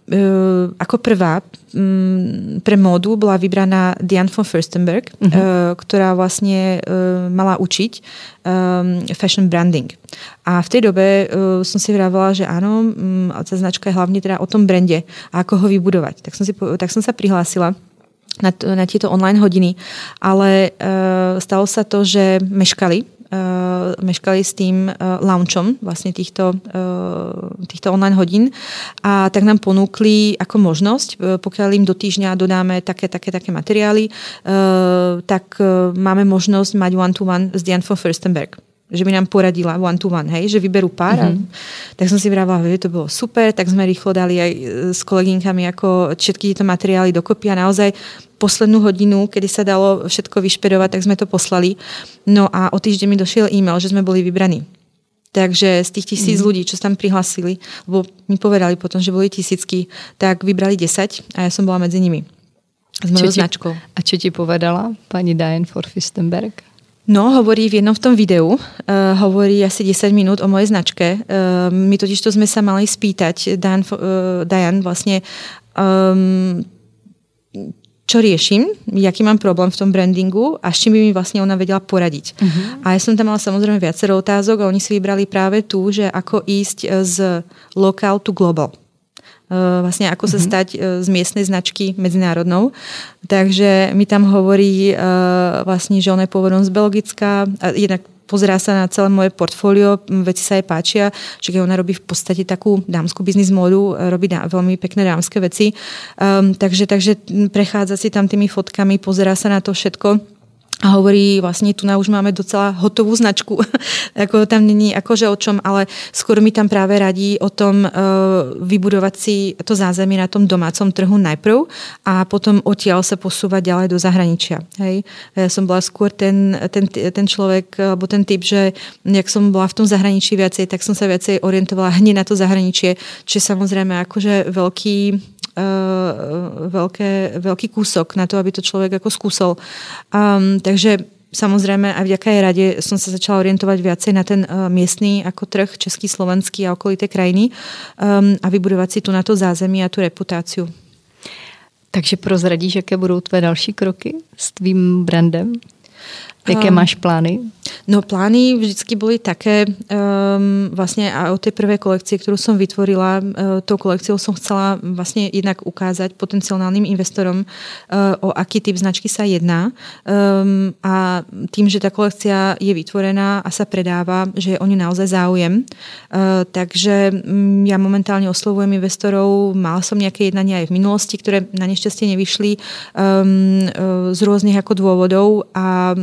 Uh, ako prvá um, pre módu bola vybraná Diane von Fürstenberg, uh-huh. uh, ktorá vlastne uh, mala učiť um, fashion branding. A v tej dobe uh, som si vravela, že áno, um, tá značka je hlavne teda o tom brande a ako ho vybudovať. Tak som, si, tak som sa prihlásila na, t- na tieto online hodiny, ale uh, stalo sa to, že meškali Uh, meškali s tým uh, launchom vlastne týchto, uh, týchto online hodín a tak nám ponúkli ako možnosť, uh, pokiaľ im do týždňa dodáme také, také, také materiály, uh, tak uh, máme možnosť mať one-to-one s Diane von Fürstenberg. Že by nám poradila one-to-one, hej, že vyberú pár. Mm-hmm. Tak som si vravila, že to bolo super, tak sme rýchlo dali aj s kolegynkami ako všetky tieto materiály dokopy a naozaj poslednú hodinu, kedy sa dalo všetko vyšperovať, tak sme to poslali. No a o týždeň mi došiel e-mail, že sme boli vybraní. Takže z tých tisíc mm-hmm. ľudí, čo sa tam prihlasili, lebo mi povedali potom, že boli tisícky, tak vybrali desať a ja som bola medzi nimi. S mojou značkou. A čo ti povedala pani Diane von Fürstenberg? No, hovorí v jednom v tom videu, uh, hovorí asi desať minút o mojej značke. Uh, my totiž to sme sa mali spýtať, Dan, uh, Diane vlastne, um, čo riešim, jaký mám problém v tom brandingu a s čím by mi vlastne ona vedela poradiť. Uh-huh. A ja som tam mala samozrejme viacero otázok a oni si vybrali práve tú, že ako ísť z local to global. Vlastne ako sa stať z miestnej značky medzinárodnou. Takže mi tam hovorí vlastne, že ona je pôvodom z Belgicka, jednak pozerá sa na celé moje portfólio, veci sa jej páčia, čiže ona robí v podstate takú dámskú biznis módu, robí dá, veľmi pekné dámske veci. Um, takže, takže prechádza si tam tými fotkami, pozerá sa na to všetko a hovorí, vlastne tu na už máme docela hotovú značku, ako tam není akože o čom, ale skôr mi tam práve radí o tom e, vybudovať si to zázemie na tom domácom trhu najprv a potom odtiaľ sa posúvať ďalej do zahraničia. Hej. Ja som bola skôr ten, ten, ten človek, alebo ten typ, že jak som bola v tom zahraničí viacej, tak som sa viacej orientovala hneď na to zahraničie, čo je samozrejme akože veľký Uh, veľké, veľký kúsok na to, aby to človek ako skúsol. Um, takže samozrejme aj vďaka jej rade som sa začala orientovať viacej na ten uh, miestny ako trh, český, slovenský a okolité krajiny um, a vybudovať si tu na to zázemí a tu reputáciu. Takže prozradíš, jaké budou tvé další kroky s tvým brandem? Jaké máš plány? No plány vždycky byly také, um, vlastně a o té prvé kolekci, kterou jsem vytvorila, uh, tou kolekciou jsem chcela vlastně jednak ukázat potenciálním investorům, uh, o aký typ značky se jedná. Um, a tím, že ta kolekcia je vytvorená a se predává, že je o ně naozaj záujem. Uh, takže um, já momentálně oslovujem investorů, mala jsem nějaké jednání aj v minulosti, které na neštěstí nevyšly um, z různých jako dôvodov a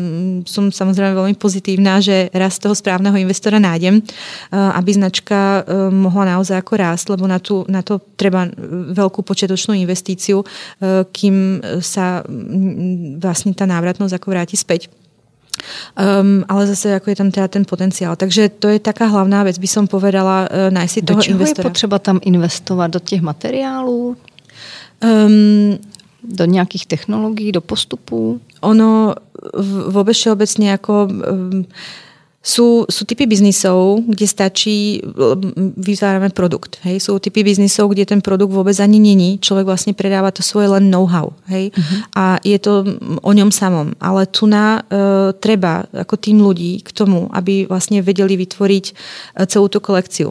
som samozrejme veľmi pozitívna, že raz toho správneho investora nájdem, aby značka mohla naozaj ako rásť, lebo na, tú, na to treba veľkú početočnú investíciu, kým sa vlastne tá návratnosť ako vráti späť. um, ale zase jako je tam teda ten potenciál. Takže to je taká hlavná věc, by som povedala, uh, najít si toho investora. Do čeho je potřeba tam investovat? Do těch materiálů? Um, do nějakých technologií, do postupů? Ono vůbec všeobecně jako... Um, Sú, sú typy biznisov, kde stačí, vytvárame produkt. Hej? Sú typy biznisov, kde ten produkt vôbec ani není. Človek vlastne predáva to svoje len know-how. Hej? Uh-huh. A je to o ňom samom. Ale tu na uh, treba ako tým ľudí k tomu, aby vlastne vedeli vytvoriť uh, celú tú kolekciu.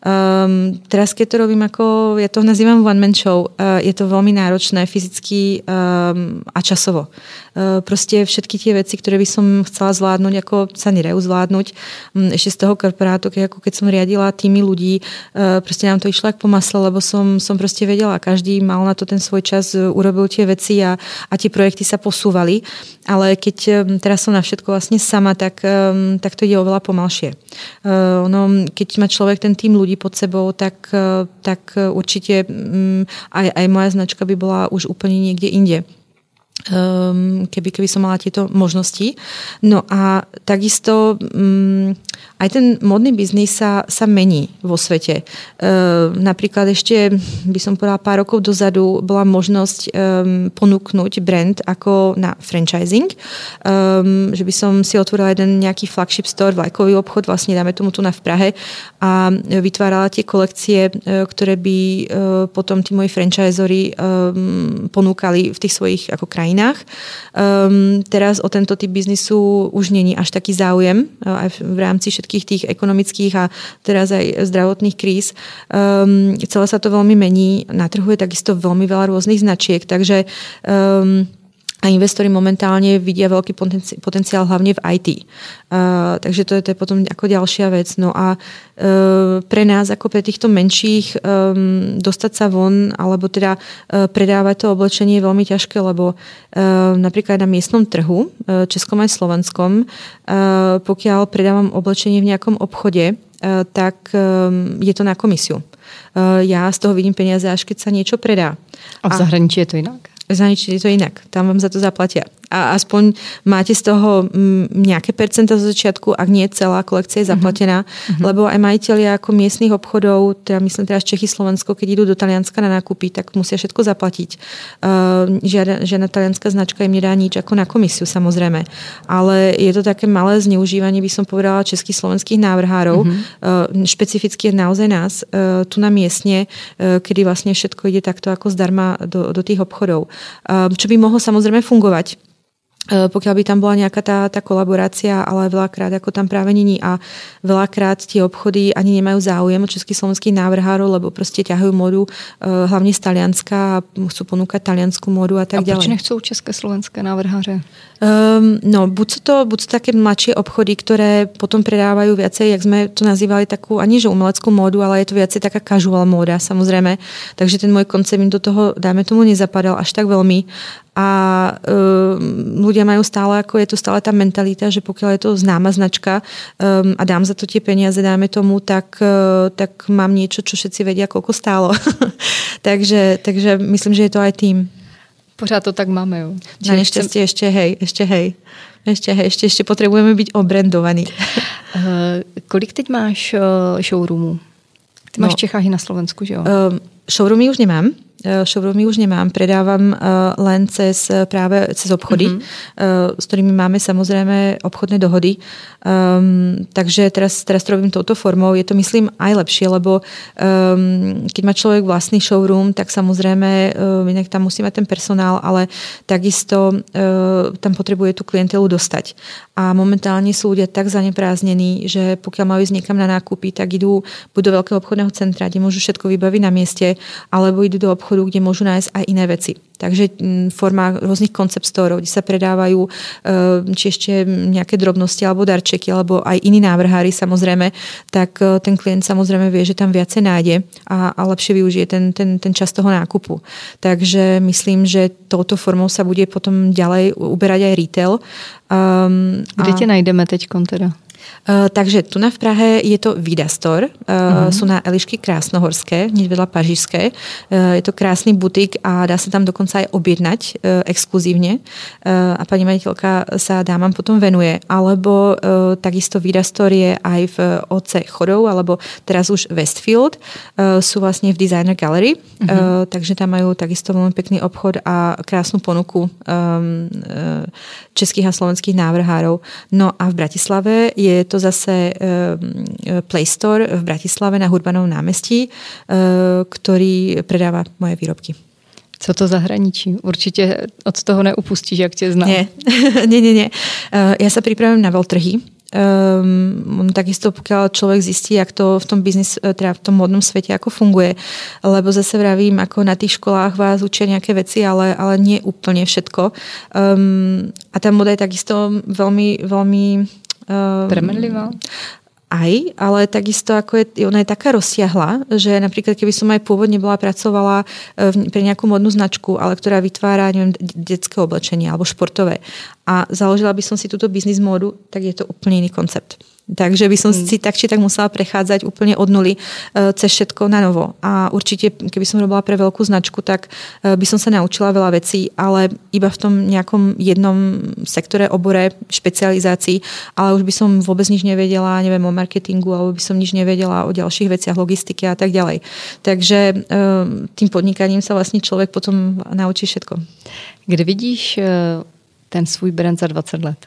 Um, teraz, keď to robím ako, ja to nazývam one-man show, uh, je to veľmi náročné fyzicky um, a časovo. Uh, proste všetky tie veci, ktoré by som chcela zvládnuť, ako sa nedajú zvládnuť. Um, ešte z toho korporátu, keď, ako keď som riadila týmy ľudí, uh, proste nám to išlo jak po masle, lebo som, som proste vedela, každý mal na to ten svoj čas, uh, urobil tie veci a, a tie projekty sa posúvali. Ale keď um, teraz som na všetko vlastne sama, tak, um, tak to ide oveľa pomalšie. Uh, ono, keď má človek ten tým ľudí pod sebou, tak, tak určitě aj, aj moja značka by byla už úplně někde jinde. Um, keby, keby som mala tieto možnosti. No a takisto um, aj ten modný biznis sa, sa mení vo svete. Uh, napríklad ešte, by som povedala, pár rokov dozadu bola možnosť um, ponúknuť brand ako na franchising. Um, že by som si otvorila jeden nejaký flagship store, vlajkový obchod, vlastne dáme tomu tu na v Prahe a vytvárala tie kolekcie, ktoré by uh, potom tí moji franchisori um, ponúkali v tých svojich ako krajinách. Um, teraz o tento typ biznisu už není až taký záujem aj v rámci všetkých tých ekonomických a teraz aj zdravotných kríz. Um, celé sa to veľmi mení. Na trhu je takisto veľmi veľa rôznych značiek, takže um, a investory momentálně vidí velký potenciál hlavně v í té. Uh, takže to je, to je potom jako další věc. No a uh, pre nás, jako pre těchto menších, um, dostat se von, alebo teda uh, predávat to oblečení je velmi těžké, lebo uh, například na místnom trhu, uh, českom a slovenskom, uh, pokiaľ predávám oblečení v nějakom obchodě, uh, tak um, je to na komisiu. Uh, já z toho vidím peníze, až keď se něco predá. A v zahraničí je to jinak? Zahraničí je to jinak. Tam vám za to zaplatí. A aspoň máte z toho nějaké percenta z začátku, ak nie celá kolekce je zaplatená, mm-hmm. lebo aj majitelia ako miestnych obchodov, teda myslím teda z Čechy, Slovensko, keď idú do Talianska na nákupy, tak musia všetko zaplatiť. Uh, žiadna, žiadna talianská značka im nedá nič ako na komisiu, samozrejme. Ale je to také malé zneužívanie, by som povedala, českých, slovenských návrhárov. Mm-hmm. Uh, špecificky je naozaj nás, uh, tu na miestne, uh, kedy vlastne všetko ide takto ako zdarma do, do tých obchodov. Uh, čo by mohlo samozrejme fungovať, pokiaľ by tam bola nejaká tá, tá kolaborácia, ale veľakrát ako tam práve není a veľakrát tie obchody ani nemajú záujem od českých, slovenských návrhárov, lebo proste ťahajú modu hlavne z Talianska a chcú ponúkať taliansku modu a tak ďalej. A proč nechcú české, slovenské návrháře? Um, no, buď sú to, buď sú také mladšie obchody, ktoré potom predávajú viacej, jak sme to nazývali, takú aniže umeleckú módu, ale je to viacej taká casual móda, samozrejme. Takže ten môj koncept do toho, dáme tomu, nezapadal až tak veľmi. A um, ľudia majú stále, ako je to stále tá mentalita, že pokiaľ je to známa značka um, a dám za to tie peniaze, dáme tomu, tak, uh, tak mám niečo, čo všetci vedia, koľko stálo. takže, takže myslím, že je to aj tým. Pořád to tak máme, jo. Na neštěstí chcem... ještě hej, ještě hej, ještě hej, ještě, ještě potřebujeme být obrandovaný. uh, kolik teď máš uh, showroomů? Ty no. máš v Čechách i na Slovensku, že jo? Uh, showroomy už nemám. Showroomy už nemám, predávám len cez, právě cez obchody, mm-hmm. s kterými máme samozřejmě obchodné dohody. Um, takže teraz, teraz to robím touto formou. Je to, myslím, aj lepšie, lebo um, keď má člověk vlastný showroom, tak samozřejmě um, jinak tam musí mať ten personál, ale takisto um, tam potrebuje tu klientelu dostať. A momentálně sú ľudia tak zaneprázdnení, že pokiaľ majú ísť niekam na nákupy, tak idú buď do veľkého obchodného centra, kde môžu všetko vybaviť na mieste, alebo idú do obchodu, kde môžu nájsť aj iné veci. Takže forma rôznych koncept storov, kde sa predávajú či ešte nejaké drobnosti alebo darčeky, alebo aj iní návrhári samozrejme, tak ten klient samozrejme vie, že tam viacej nájde a, a lepšie využije ten, ten, ten čas toho nákupu. Takže myslím, že touto formou sa bude potom ďalej uberať aj retail. Um, Kde a... ťa najdeme teďkon teda? Uh, takže tu na v Prahe je to Vida Store, uh, uh-huh. Jsou na Elišky Krásnohorské, hned vedla Pařížské. Uh, je to krásný butik a dá se tam dokonce i objednat uh, exkluzivně. Uh, a paní majitelka sa dámam potom venuje. Alebo uh, takisto Vida Store je aj v O C Chodov, alebo teraz už Westfield. Uh, sú vlastne v Designer Gallery, uh-huh. uh, takže tam majú takisto veľmi pekný obchod a krásnu ponuku um, českých a slovenských návrhárov. No a v Bratislave je to zase Play Store v Bratislave na Hurbanovém náměstí, který prodává moje výrobky. Co to zahraničí? Určitě od toho neupustíš, jak tě znám. Ne, ne, ne, ne. Já se připravím na veltrhy. Um, takisto pokiaľ človek zistí, jak to v tom biznis, teda v tom modnom svete ako funguje, lebo zase vravím, ako na tých školách vás učia nejaké veci, ale, ale nie úplne všetko. Um, a tá moda je takisto veľmi, veľmi um, premenlivá. Aj, ale takisto ako je, ona je taká rozsiahla, že napríklad keby som aj pôvodne bola pracovala v, pre nejakú modnú značku, ale ktorá vytvára, neviem, detské oblečenie alebo športové a založila by som si túto biznis módu, tak je to úplne iný koncept. Takže by som si tak či tak musela prechádzať úplne od nuly cez všetko na novo. A určite, keby som robila pre veľkú značku, tak by som sa naučila veľa vecí, ale iba v tom nejakom jednom sektore, obore, špecializácii, ale už by som vôbec nič nevedela, neviem, o marketingu, alebo by som nič nevedela o ďalších veciach, logistiky a tak ďalej. Takže tým podnikaním sa vlastne človek potom naučí všetko. Kde vidíš ten svůj brand za dvacet let?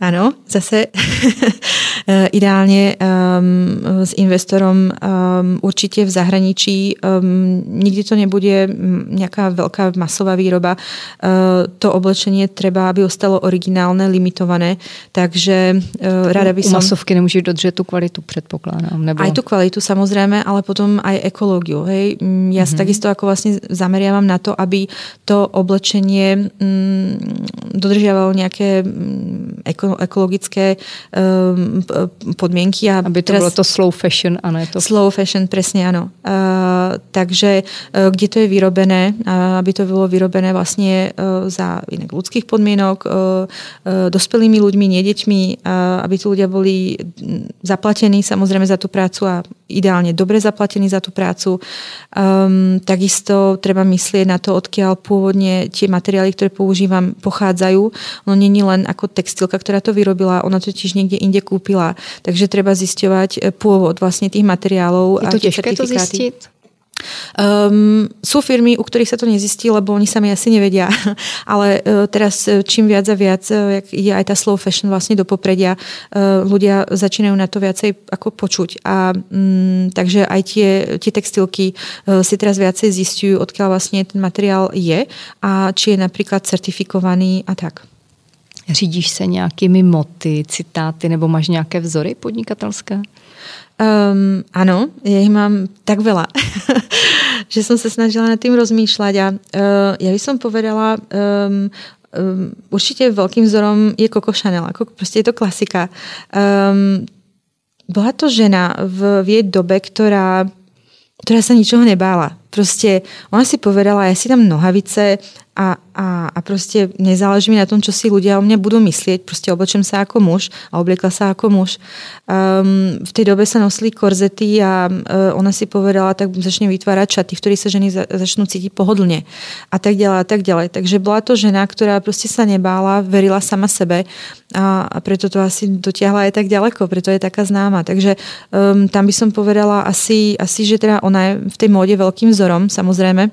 Ano, zase ideálně um, s investorem um, určitě v zahraničí. Um, nikdy to nebude nějaká velká masová výroba. Uh, to oblečení třeba, aby ostalo originálné, limitované. Takže uh, ráda by som... U masovky nemůžeš dodržet tu kvalitu, předpokládám. Nebo... Aj tu kvalitu samozřejmě, ale potom aj ekologiu. Hej? Já mm-hmm. se takisto jako vlastně zameriavam na to, aby to oblečení mm, dodržovalo nějaké mm, eko ekologické um, podmienky. A aby to teraz... bylo to slow fashion, ano. Je to... Slow fashion, presne, ano. Uh, takže uh, kde to je vyrobené, uh, aby to bylo vyrobené vlastně uh, za jinak ľudských podmienok, uh, uh, dospelými ľuďmi, nie deťmi, uh, aby tu ľudia boli zaplatení samozřejmě za tu prácu a ideálně dobře zaplatení za tu prácu. Um, takisto treba myslet na to, odkiaľ původně tie materiály, které používám, pochádzajú. No není len ako textilka, která to vyrobila, ona totiž někde jinde koupila. Takže třeba zjišťovat původ vlastně těch materiálů. Je to těžké to zjistit? Um, sú firmy, u ktorých sa to nezistí, lebo oni sami asi nevedia, ale uh, teraz čím viac a viac uh, jak ide aj tá slow fashion vlastne do popredia, uh, ľudia začínajú na to viacej ako počuť a um, takže aj tie, tie textilky uh, si teraz viacej zistujú, odkiaľ vlastne ten materiál je a či je napríklad certifikovaný a tak. Řídíš se nějakými moty, citáty nebo máš nějaké vzory podnikatelské? Um, ano, já jich mám tak veľa, že jsem se snažila nad tím rozmýšlet a uh, já bych som povedala... Um, um, určitě velkým vzorom je Coco Chanel, jako prostě je to klasika. Um, byla to žena v, v její době, která, která se ničeho nebála. Prostě ona si povedala, já si dám nohavice a, a, a prostě nezáleží mi na tom, čo si ľudia o mne budú myslieť, prostě oblečem sa ako muž a obliekla sa ako muž. Um, v tej dobe sa nosili korzety a uh, ona si povedala, tak začne vytvárať šaty, v ktorých sa ženy za, začnú cítiť pohodlne a tak ďalej a tak ďalej. Takže bola to žena, ktorá prostě sa nebála, verila sama sebe a, a preto to asi dotiahla aj tak ďaleko, preto je taká známa. Takže um, tam by som povedala asi, asi, že teda ona je v tej móde veľkým vzorom, samozrejme.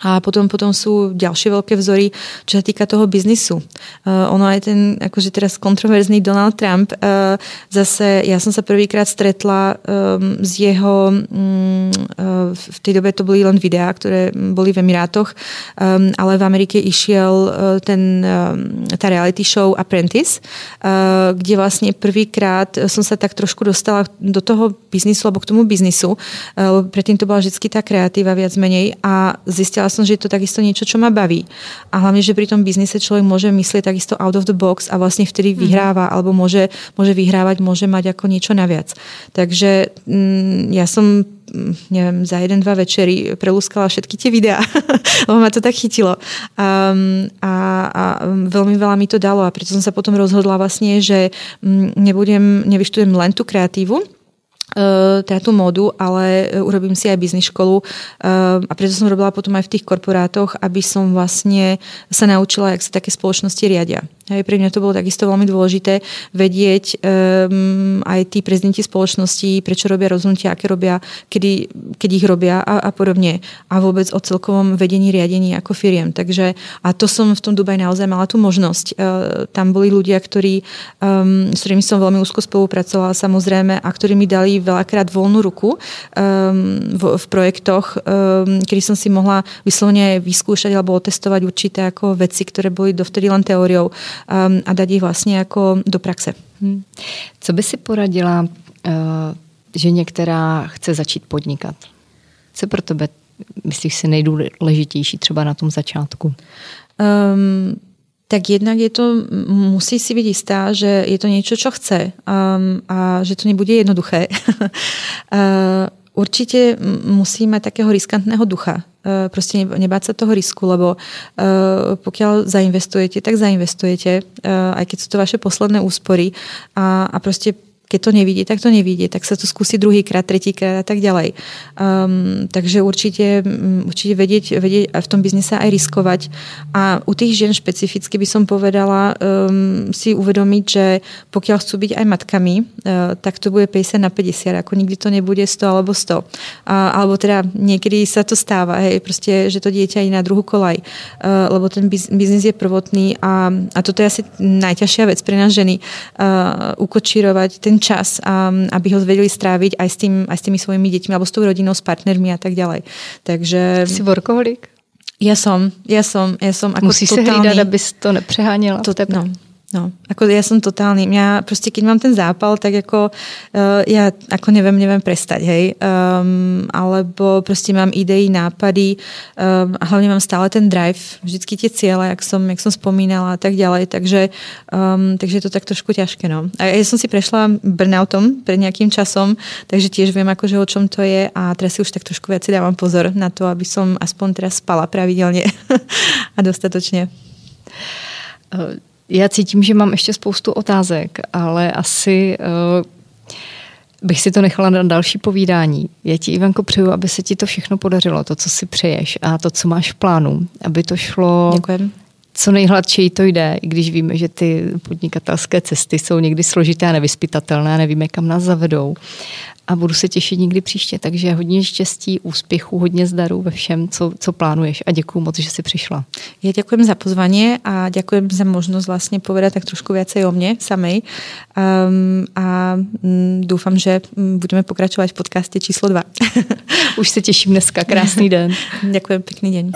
A potom, potom sú ďalšie veľké vzory, čo sa týka toho biznisu. Uh, ono aj ten, akože teraz kontroverzný Donald Trump, uh, zase ja som sa prvýkrát stretla um, z jeho, um, uh, v tej dobe to boli len videá, ktoré boli v Emirátoch, um, ale v Amerike išiel uh, ten, um, tá reality show Apprentice, uh, kde vlastne prvýkrát som sa tak trošku dostala do toho biznisu, alebo k tomu biznisu. Uh, predtým to bola vždycky tá kreatíva viac menej a zistila zistila som, že je to takisto niečo, čo ma baví. A hlavne, že pri tom biznise človek môže myslieť takisto out of the box a vlastne vtedy vyhráva, mm-hmm. alebo môže, môže vyhrávať, môže mať ako niečo naviac. Takže mm, ja som neviem, za jeden, dva večery prelúskala všetky tie videá, lebo ma to tak chytilo. Um, a, a veľmi veľa mi to dalo a preto som sa potom rozhodla vlastne, že nebudem, nevyštudujem len tú kreatívu, teda tú módu, ale urobím si aj biznis školu a preto som robila potom aj v tých korporátoch, aby som vlastne sa naučila, jak sa také spoločnosti riadia. Hej, pre mňa to bolo takisto veľmi dôležité vedieť um, aj tí prezidenti spoločností, prečo robia rozhodnutia, aké robia, kedy, keď ich robia a, a podobne. A vôbec o celkovom vedení, riadení ako firiem. Takže, a to som v tom Dubaji naozaj mala tú možnosť. Uh, tam boli ľudia, ktorí, um, s ktorými som veľmi úzko spolupracovala samozrejme a ktorí mi dali veľakrát voľnú ruku um, v, v projektoch, um, kedy som si mohla vyslovene vyskúšať alebo otestovať určité ako veci, ktoré boli dovtedy len teóriou. A dát ji vlastně jako do praxe. Hmm. Co by si poradila, že některá chce začít podnikat? Co pro tebe, myslíš si, nejdůležitější třeba na tom začátku? Um, tak jednak je to, musí si být jistá, že je to něco, co chce um, a že to nebude jednoduché. uh, Určitě musí mať takého riskantného ducha. Proste nebáť sa toho risku, lebo pokiaľ zainvestujete, tak zainvestujete, aj keď sú to vaše posledné úspory a, a proste keď to nevidí, tak to nevidí, tak sa to skúsi druhýkrát, tretíkrát a tak ďalej. Um, takže určite, určite vedieť, vedieť v tom biznise aj riskovať. A u tých žien špecificky by som povedala um, si uvedomiť, že pokiaľ chcú byť aj matkami, uh, tak to bude päťdesiat na päťdesiat, ako nikdy to nebude sto alebo sto. Uh, alebo teda niekedy sa to stáva, hej, proste, že to dieťa je na druhú kolaj, uh, lebo ten biz, biznis je prvotný a, a toto je asi najťažšia vec pre nás ženy, uh, ukočírovať ten čas, aby ho zvedeli stráviť aj s, tým, aj s tými svojimi deťmi, alebo s tou rodinou, s partnermi a tak ďalej. Takže... Si workoholik? Ja som, ja som, ja som ako Musíš totálny... Musíš sa hlídať, aby si to nepřeháněla to, v tebe. No. No, ako ja som totálny, mňa proste, keď mám ten zápal, tak ako uh, ja ako neviem, neviem prestať, hej. Um, alebo proste mám idei, nápady um, a hlavne mám stále ten drive, vždycky tie ciele, jak som, jak som spomínala a tak ďalej, takže, um, takže je to tak trošku ťažké, no. A ja som si prešla burnoutom pred nejakým časom, takže tiež viem akože o čom to je a teraz si už tak trošku viac dávam pozor na to, aby som aspoň teraz spala pravidelne a dostatočne. Uh. Já cítím, že mám ještě spoustu otázek, ale asi uh, bych si to nechala na další povídání. Já ti, Ivanko, přeju, aby se ti to všechno podařilo, to, co si přeješ a to, co máš v plánu, aby to šlo Děkujem. Co nejhladčeji to jde, i když víme, že ty podnikatelské cesty jsou někdy složité a nevyspytatelné a nevíme, kam nás zavedou. A budu se těšit někdy příště, takže hodně štěstí, úspěchů, hodně zdaru ve všem, co, co plánuješ a děkuju moc, že jsi přišla. Já děkujem za pozvání a děkujem za možnost vlastně povedat tak trošku více o mně samej um, a doufám, že budeme pokračovat v podcaste číslo dva. Už se těším dneska, krásný den. Děkujem, pěkný den.